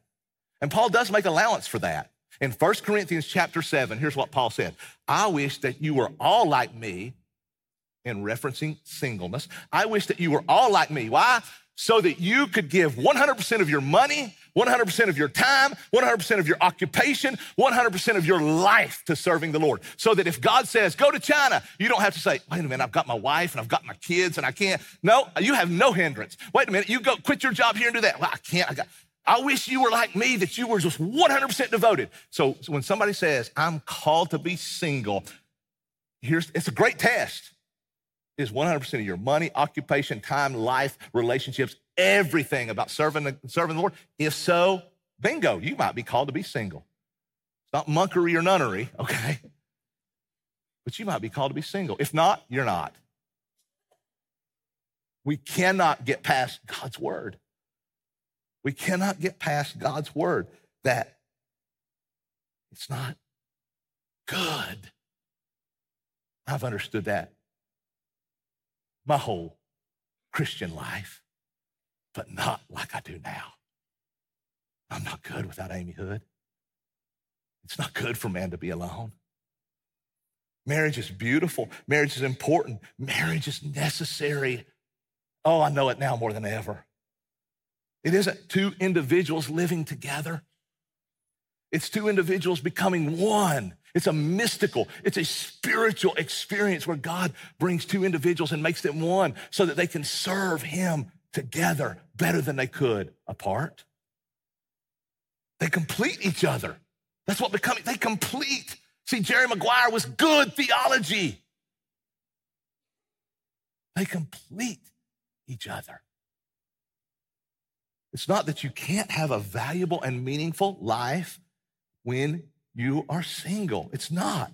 And Paul does make allowance for that. In 1 Corinthians chapter 7, here's what Paul said. I wish that you were all like me, in referencing singleness. I wish that you were all like me. Why? So that you could give 100% of your money, 100% of your time, 100% of your occupation, 100% of your life to serving the Lord. So that if God says, go to China, you don't have to say, wait a minute, I've got my wife and I've got my kids and I can't. No, you have no hindrance. Wait a minute, you go quit your job here and do that. Well, I can't, I wish you were like me, that you were just 100% devoted. So when somebody says, I'm called to be single, it's a great test. Is 100% of your money, occupation, time, life, relationships, everything about serving the Lord? If so, bingo, you might be called to be single. It's not monkery or nunnery, okay? But you might be called to be single. If not, you're not. We cannot get past God's word. We cannot get past God's word that it's not good. I've understood that my whole Christian life, but not like I do now. I'm not good without Amy Hood. It's not good for man to be alone. Marriage is beautiful. Marriage is important. Marriage is necessary. Oh, I know it now more than ever. It isn't two individuals living together. It's two individuals becoming one. It's a mystical, it's a spiritual experience where God brings two individuals and makes them one so that they can serve him together better than they could apart. They complete each other. That's what becoming, they complete. See, Jerry Maguire was good theology. They complete each other. It's not that you can't have a valuable and meaningful life when you are single. It's not.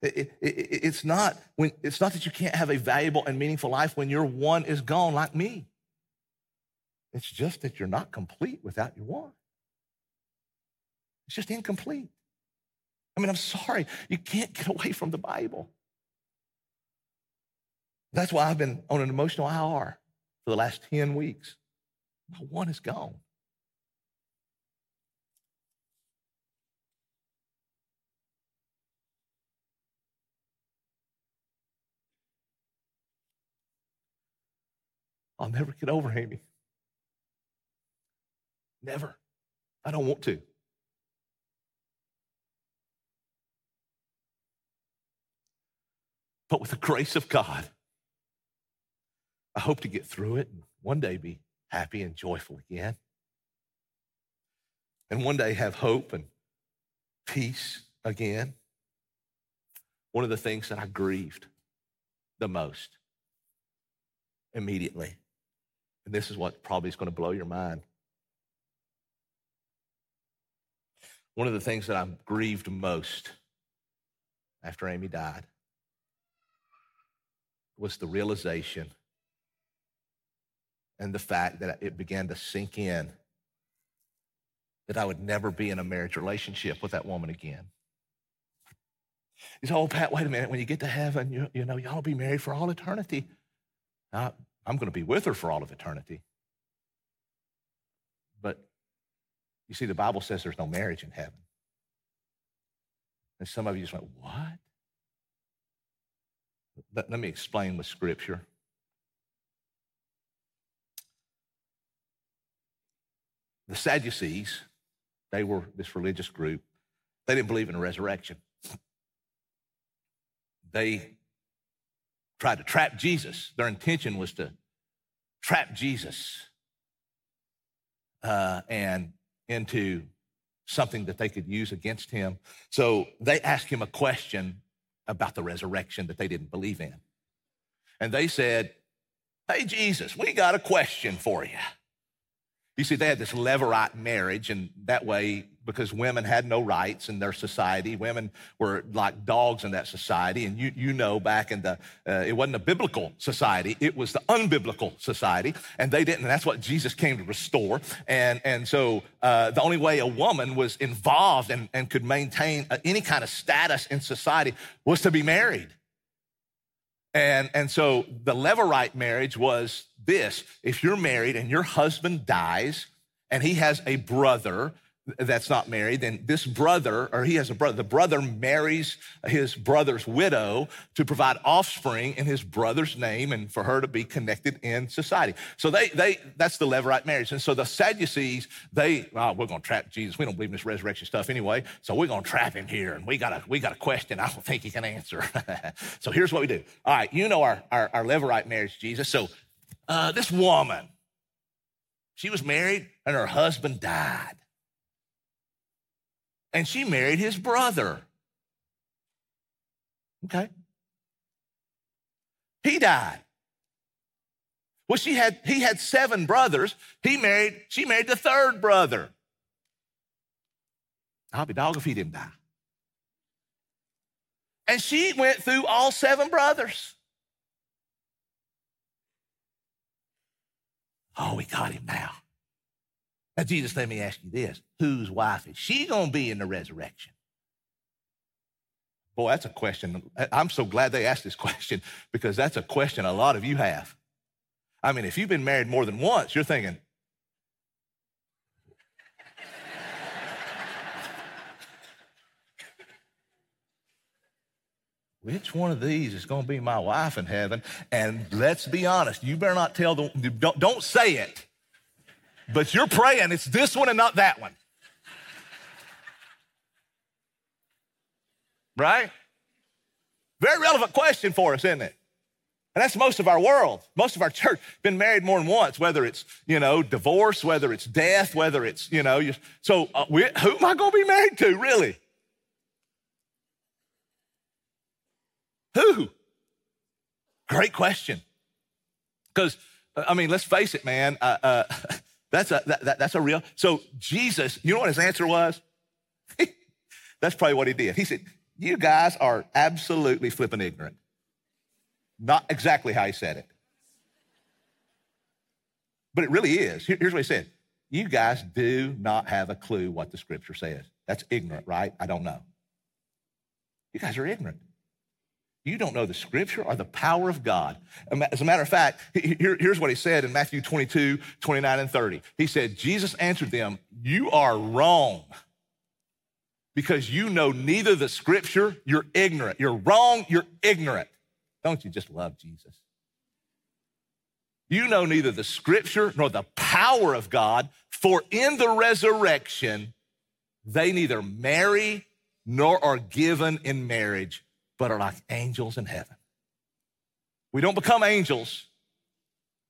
It's not that you can't have a valuable and meaningful life when your one is gone, like me. It's just that you're not complete without your one. It's just incomplete. I mean, I'm sorry, you can't get away from the Bible. That's why I've been on an emotional IR for the last 10 weeks. My one is gone. I'll never get over Amy. Never. I don't want to. But with the grace of God, I hope to get through it and one day be happy and joyful again. And one day have hope and peace again. One of the things that I grieved the most immediately, and this is what probably is going to blow your mind. One of the things that I'm grieved most after Amy died was the realization and the fact that it began to sink in that I would never be in a marriage relationship with that woman again. You say, oh, Pat, wait a minute. When you get to heaven, you know, y'all will be married for all eternity. I'm going to be with her for all of eternity. But you see, the Bible says there's no marriage in heaven. And some of you just went, what? Let me explain with Scripture. The Sadducees, they were this religious group. They didn't believe in a resurrection. They tried to trap Jesus. Their intention was to trap Jesus and into something that they could use against him. So they asked him a question about the resurrection that they didn't believe in. And they said, hey, Jesus, we got a question for you. You see, they had this Levirate marriage, and that way, because women had no rights in their society, women were like dogs in that society, and you know back in the, it wasn't a biblical society, it was the unbiblical society, and they didn't, and that's what Jesus came to restore, and so the only way a woman was involved and could maintain any kind of status in society was to be married. And so the Levirate marriage was this: if you're married and your husband dies and he has a brother that's not married, then this brother, or he has a brother, the brother marries his brother's widow to provide offspring in his brother's name and for her to be connected in society. So that's the Levirate marriage. And so the Sadducees, we're going to trap Jesus. We don't believe in this resurrection stuff anyway, so we're going to trap him here, and we got a question I don't think he can answer. So here's what we do. All right, you know our Levirate marriage, Jesus. So this woman, she was married and her husband died. And she married his brother. Okay. He died. Well, he had 7 brothers. She married the third brother. I'll be dog if he didn't die. And she went through all 7 brothers. Oh, we got him now. Now, Jesus, let me ask you this. Whose wife is she going to be in the resurrection? Boy, that's a question. I'm so glad they asked this question, because that's a question a lot of you have. I mean, if you've been married more than once, you're thinking, which one of these is going to be my wife in heaven? And let's be honest, you better not tell don't say it. But you're praying it's this one and not that one. Right? Very relevant question for us, isn't it? And that's most of our world, most of our church, been married more than once, whether it's, you know, divorce, whether it's death, whether it's, you know. Who am I going to be married to, really? Who? Great question. Because, I mean, let's face it, man. That's a real. So Jesus, you know what his answer was? That's probably what he did. He said, you guys are absolutely flipping ignorant. Not exactly how he said it. But it really is. Here's what he said. You guys do not have a clue what the scripture says. That's ignorant, right? I don't know. You guys are ignorant. You don't know the scripture or the power of God. As a matter of fact, here's what he said in Matthew 22, 29, and 30. He said, Jesus answered them, you are wrong because you know neither the scripture, you're ignorant. You're wrong, you're ignorant. Don't you just love Jesus? You know neither the scripture nor the power of God, for in the resurrection, they neither marry nor are given in marriage, but are like angels in heaven. We don't become angels.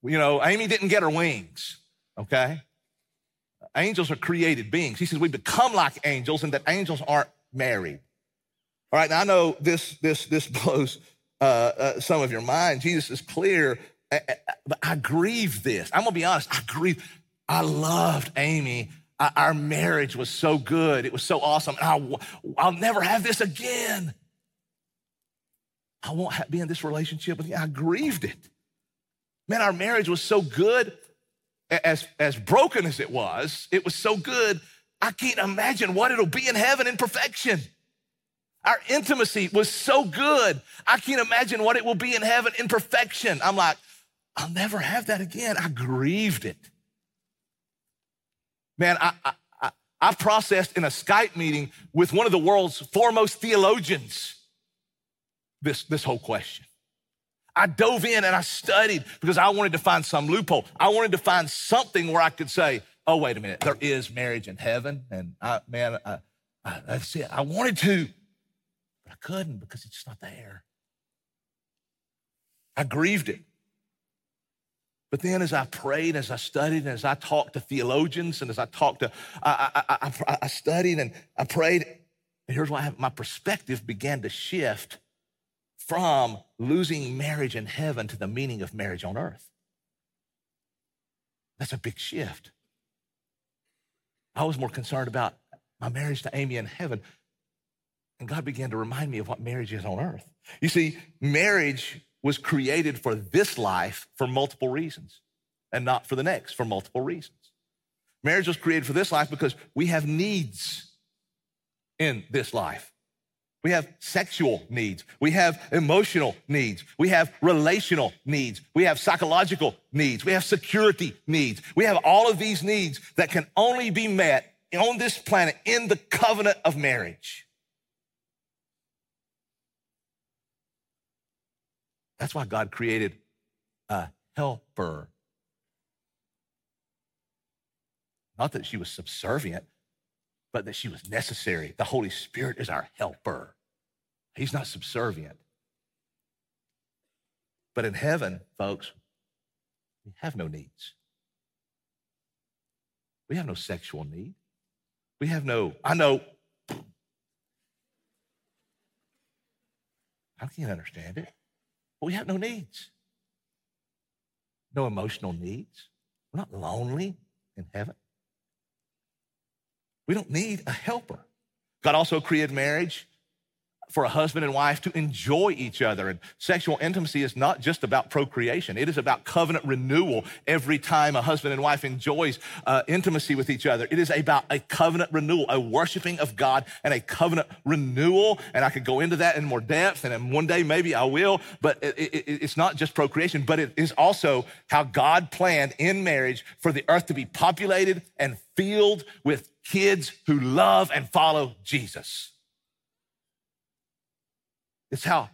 You know, Amy didn't get her wings, okay? Angels are created beings. He says we become like angels and that angels aren't married. All right, now I know this blows some of your mind. Jesus is clear. But I grieve this. I'm going to be honest. I grieve. I loved Amy. Our marriage was so good. It was so awesome. And I'll never have this again. I won't be in this relationship with you. I grieved it. Man, our marriage was so good. As broken as it was so good. I can't imagine what it'll be in heaven in perfection. Our intimacy was so good. I can't imagine what it will be in heaven in perfection. I'm like, I'll never have that again. I grieved it. Man, I processed in a Skype meeting with one of the world's foremost theologians this whole question. I dove in and I studied because I wanted to find some loophole. I wanted to find something where I could say, oh, wait a minute, there is marriage in heaven. And that's it. I wanted to, but I couldn't because it's just not there. I grieved it. But then as I prayed, as I studied, and as I talked to theologians, and as I talked to, I studied and I prayed, and here's what happened. My perspective began to shift from losing marriage in heaven to the meaning of marriage on earth. That's a big shift. I was more concerned about my marriage to Amy in heaven, and God began to remind me of what marriage is on earth. You see, marriage was created for this life for multiple reasons and not for the next for multiple reasons. Marriage was created for this life because we have needs in this life. We have sexual needs. We have emotional needs. We have relational needs. We have psychological needs. We have security needs. We have all of these needs that can only be met on this planet in the covenant of marriage. That's why God created a helper. Not that she was subservient, but that she was necessary. The Holy Spirit is our helper. He's not subservient. But in heaven, folks, we have no needs. We have no sexual need. We have no, I can't understand it. But we have no needs, no emotional needs. We're not lonely in heaven. We don't need a helper. God also created marriage for a husband and wife to enjoy each other. And sexual intimacy is not just about procreation. It is about covenant renewal. Every time a husband and wife enjoys intimacy with each other, it is about a covenant renewal, a worshiping of God and a covenant renewal. And I could go into that in more depth, and one day maybe I will, but it's not just procreation, but it is also how God planned in marriage for the earth to be populated and filled with kids who love and follow Jesus. It's how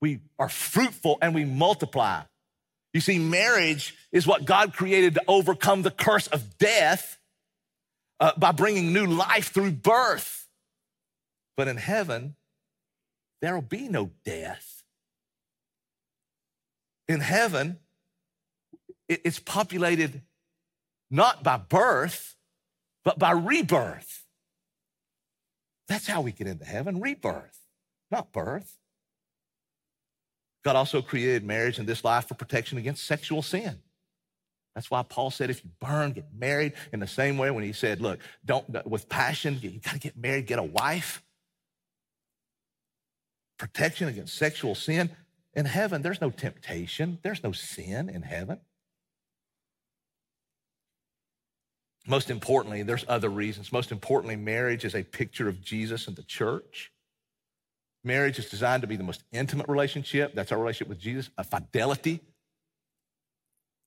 we are fruitful and we multiply. You see, marriage is what God created to overcome the curse of death by bringing new life through birth. But in heaven, there will be no death. In heaven, it's populated not by birth, but by rebirth. That's how we get into heaven, rebirth, not birth. God also created marriage in this life for protection against sexual sin. That's why Paul said, if you burn, get married. In the same way when he said, look, don't with passion, you gotta get married, get a wife. protection against sexual sin. In heaven, there's no temptation. There's no sin in heaven. Most importantly, there's other reasons. Most importantly, marriage is a picture of Jesus and the church. Marriage is designed to be the most intimate relationship. That's our relationship with Jesus, a fidelity.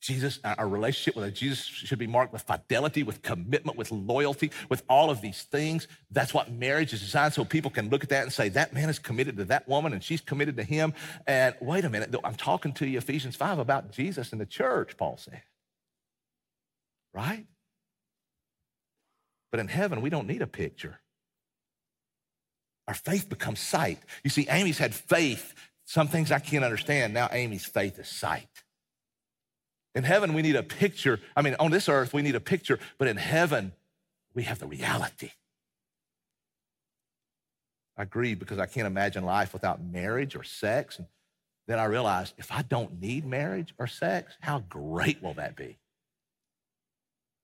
Jesus, our relationship with Jesus should be marked with fidelity, with commitment, with loyalty, with all of these things. That's what marriage is designed, so people can look at that and say, that man is committed to that woman and she's committed to him. And wait a minute, I'm talking to you, Ephesians 5, about Jesus and the church, Paul said, right? But in heaven, we don't need a picture. Our faith becomes sight. You see, Amy's had faith. Some things I can't understand. Now Amy's faith is sight. In heaven, we need a picture. I mean, on this earth, we need a picture, but in heaven, we have the reality. I grieve because I can't imagine life without marriage or sex. And then I realized, if I don't need marriage or sex, how great will that be?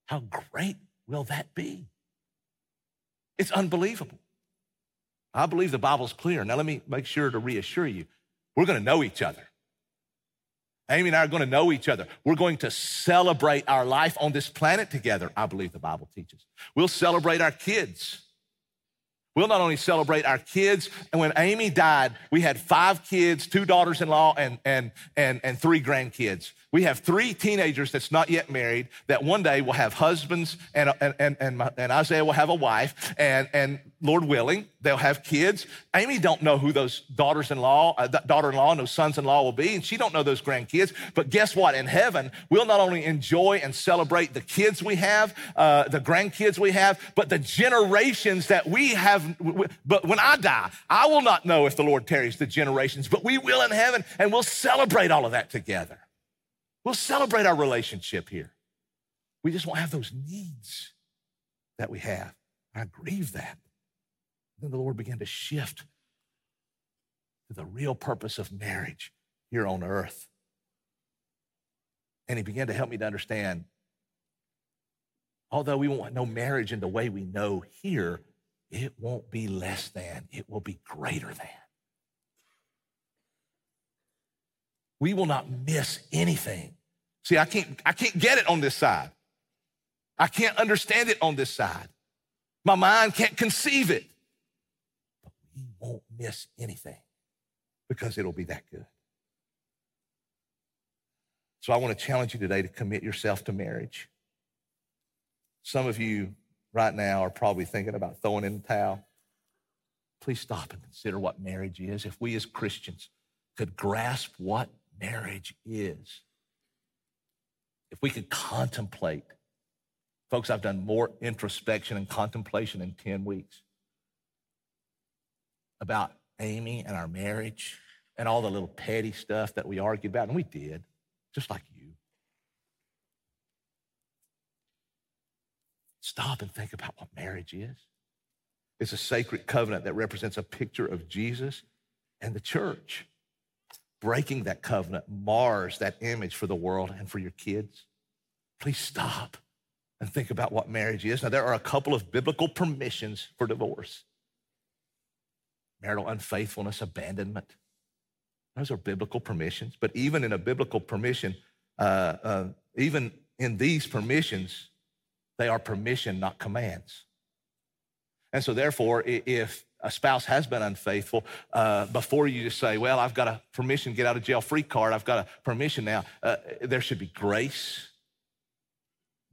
How great will that be? It's unbelievable. I believe the Bible's clear. Now, let me make sure to reassure you. We're going to know each other. Amy and I are going to know each other. We're going to celebrate our life on this planet together, I believe the Bible teaches. We'll celebrate our kids. We'll not only celebrate our kids, and when Amy died, we had 5 kids, 2 daughters-in-law, and 3 grandkids. We have 3 teenagers that's not yet married that one day will have husbands, and Isaiah will have a wife, and Lord willing, they'll have kids. Amy don't know who those daughter-in-law and those sons-in-law will be, and she don't know those grandkids. But guess what? In heaven, we'll not only enjoy and celebrate the kids we have, the grandkids we have, but the generations that we have. But when I die, I will not know, if the Lord tarries, the generations, but we will in heaven, and we'll celebrate all of that together. We'll celebrate our relationship here. We just won't have those needs that we have. I grieve that. Then the Lord began to shift to the real purpose of marriage here on earth. And he began to help me to understand, although we won't know marriage in the way we know here, it won't be less than, it will be greater than. We will not miss anything. See, I can't get it on this side. I can't understand it on this side. My mind can't conceive it. But we won't miss anything because it'll be that good. So I want to challenge you today to commit yourself to marriage. Some of you right now are probably thinking about throwing in the towel. Please stop and consider what marriage is. If we as Christians could grasp what marriage is, if we could contemplate, folks, I've done more introspection and contemplation in 10 weeks about Amy and our marriage and all the little petty stuff that we argued about, and we did, just like you. Stop and think about what marriage is. It's a sacred covenant that represents a picture of Jesus and the church. Breaking that covenant mars that image for the world and for your kids. Please stop and think about what marriage is. Now, there are a couple of biblical permissions for divorce. Marital unfaithfulness, abandonment. Those are biblical permissions. But even in a biblical permission, even in these permissions, they are permission, not commands. And so therefore, if a spouse has been unfaithful, before you just say, well, I've got a permission, get out of jail free card, I've got a permission now, there should be grace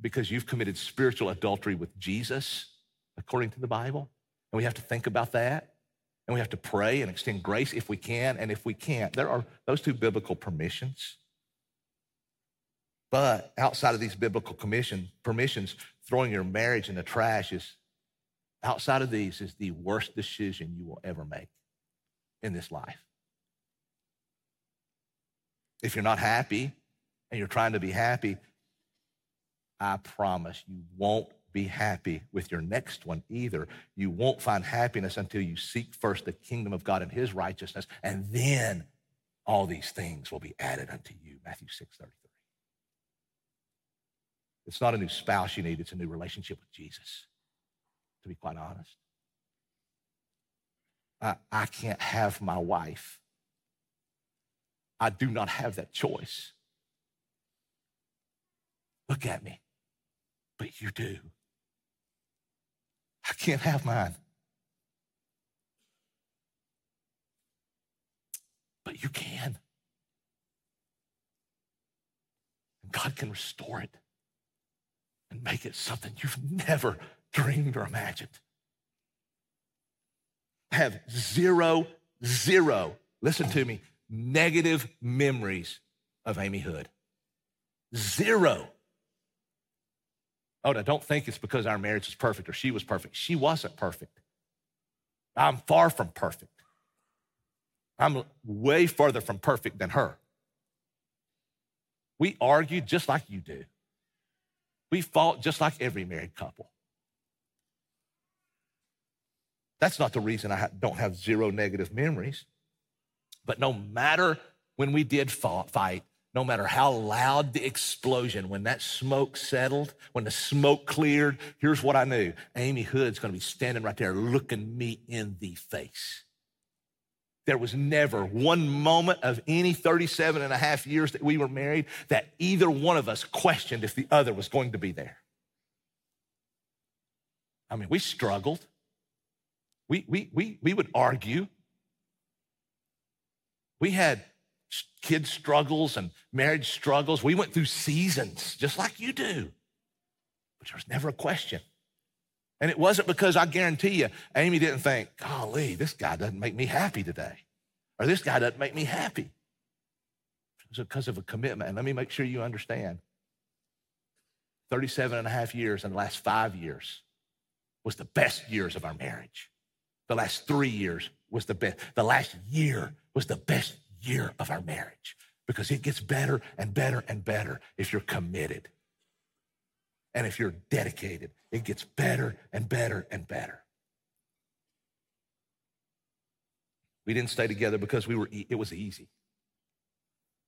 because you've committed spiritual adultery with Jesus, according to the Bible. And we have to think about that. And we have to pray and extend grace if we can, and if we can't. There are those 2 biblical permissions. But outside of these biblical permissions, throwing your marriage in the trash is the worst decision you will ever make in this life. If you're not happy and you're trying to be happy, I promise you won't be happy with your next one either. You won't find happiness until you seek first the kingdom of God and his righteousness, and then all these things will be added unto you, Matthew 6:33. It's not a new spouse you need, it's a new relationship with Jesus, to be quite honest. I can't have my wife. I do not have that choice. Look at me. But you do. I can't have mine. But you can. And God can restore it and make it something you've never dreamed or imagined. I have zero, listen to me, negative memories of Amy Hood. Zero. Oh, now don't think it's because our marriage is perfect or she was perfect. She wasn't perfect. I'm far from perfect. I'm way further from perfect than her. We argued just like you do. We fought just like every married couple. That's not the reason I don't have zero negative memories. But no matter when we did fight, no matter how loud the explosion, when that smoke settled, when the smoke cleared, here's what I knew. Amy Hood's going to be standing right there looking me in the face. There was never one moment of any 37 and a half years that we were married that either one of us questioned if the other was going to be there. I mean, we struggled. We would argue. We had kid struggles and marriage struggles. We went through seasons just like you do, but there was never a question. And it wasn't because, I guarantee you, Amy didn't think, golly, this guy doesn't make me happy today, or this guy doesn't make me happy. It was because of a commitment. And let me make sure you understand, 37 and a half years and the last 5 years was the best years of our marriage. The last 3 years was the best. The last year was the best year of our marriage, because it gets better and better and better if you're committed. And if you're dedicated, it gets better and better and better. We didn't stay together because it was easy.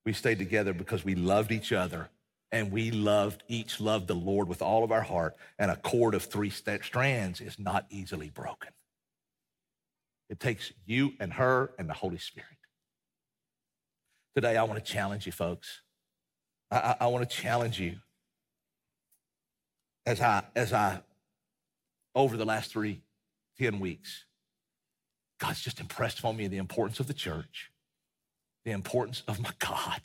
We stayed together because we loved each other, and we loved the Lord with all of our heart, and a cord of three strands is not easily broken. It takes you and her and the Holy Spirit. Today, I want to challenge you, folks. I want to challenge you. As I over the last 10 weeks, God's just impressed upon me the importance of the church, the importance of my God,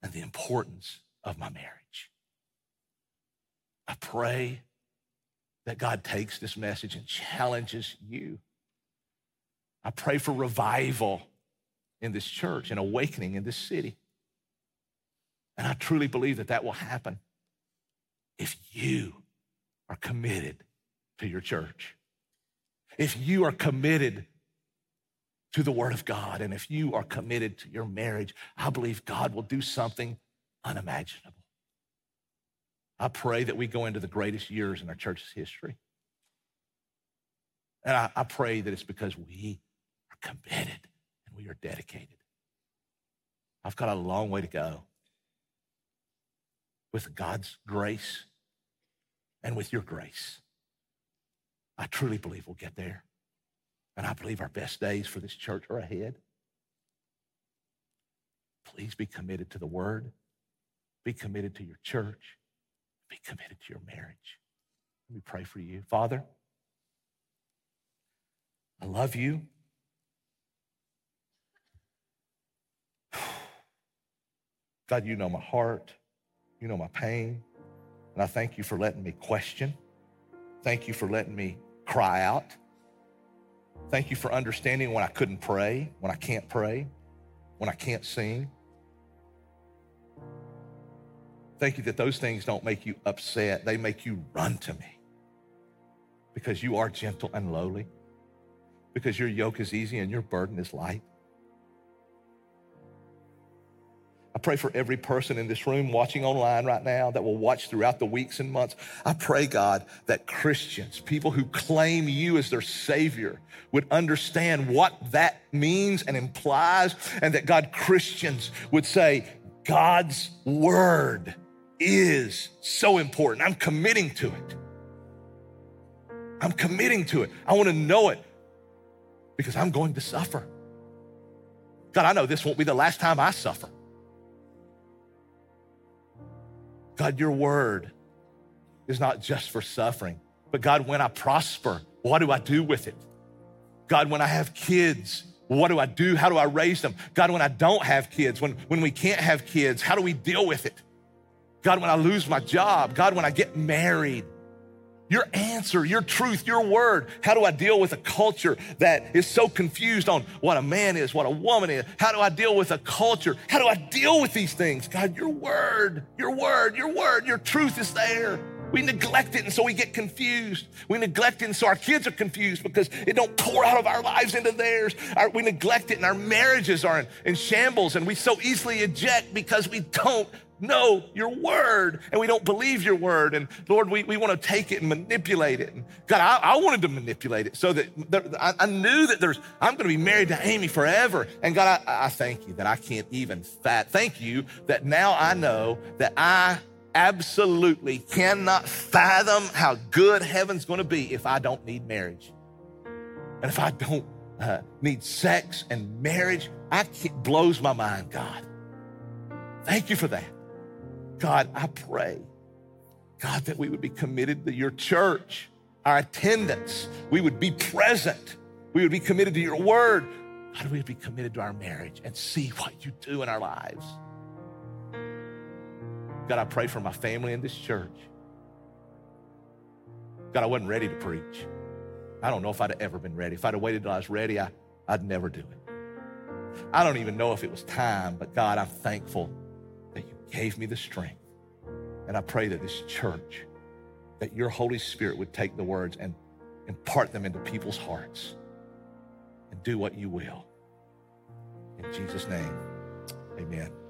and the importance of my marriage. I pray that God takes this message and challenges you. I pray for revival in this church and awakening in this city. And I truly believe that that will happen if you are committed to your church, if you are committed to the Word of God, and if you are committed to your marriage. I believe God will do something unimaginable. I pray that we go into the greatest years in our church's history. And I pray that it's because we are committed and we are dedicated. I've got a long way to go. With God's grace and with your grace, I truly believe we'll get there. And I believe our best days for this church are ahead. Please be committed to the Word. Be committed to your church. Be committed to your marriage. Let me pray for you. Father, I love you. God, you know my heart. You know my pain, and I thank you for letting me question. Thank you for letting me cry out. Thank you for understanding when I couldn't pray, when I can't pray, when I can't sing. Thank you that those things don't make you upset. They make you run to me, because you are gentle and lowly, because your yoke is easy and your burden is light. I pray for every person in this room watching online right now that will watch throughout the weeks and months. I pray, God, that Christians, people who claim you as their Savior, would understand what that means and implies, and that, God, Christians would say, God's Word is so important. I'm committing to it. I'm committing to it. I want to know it. because I'm going to suffer. God, I know this won't be the last time I suffer. God, your word is not just for suffering, but God, when I prosper, what do I do with it? God, when I have kids, what do I do? How do I raise them? God, when I don't have kids, when we can't have kids, how do we deal with it? God, when I lose my job, God, when I get married, your answer, your truth, your word, how do I deal with a culture that is so confused on what a man is, what a woman is? How do I deal with a culture? How do I deal with these things? God, your word, your word, your word, your truth is there. We neglect it, and so we get confused. We neglect it, and so our kids are confused because it don't pour out of our lives into theirs. We neglect it, and our marriages are in shambles, and we so easily eject because we don't know your word, and we don't believe your word. And Lord, we want to take it and manipulate it. And God, I wanted to manipulate it so that I knew that I'm going to be married to Amy forever. And God, I thank you that I can't even thank you that now I know that I absolutely cannot fathom how good heaven's going to be if I don't need marriage. And if I don't need sex and marriage, it blows my mind, God. Thank you for that. God, I pray, God, that we would be committed to your church, our attendance. We would be present. We would be committed to your word. God, we would be committed to our marriage and see what you do in our lives. God, I pray for my family in this church. God, I wasn't ready to preach. I don't know if I'd have ever been ready. If I'd have waited till I was ready, I'd never do it. I don't even know if it was time, but God, I'm thankful that you gave me the strength. And I pray that this church, that your Holy Spirit would take the words and impart them into people's hearts and do what you will. In Jesus' name, amen.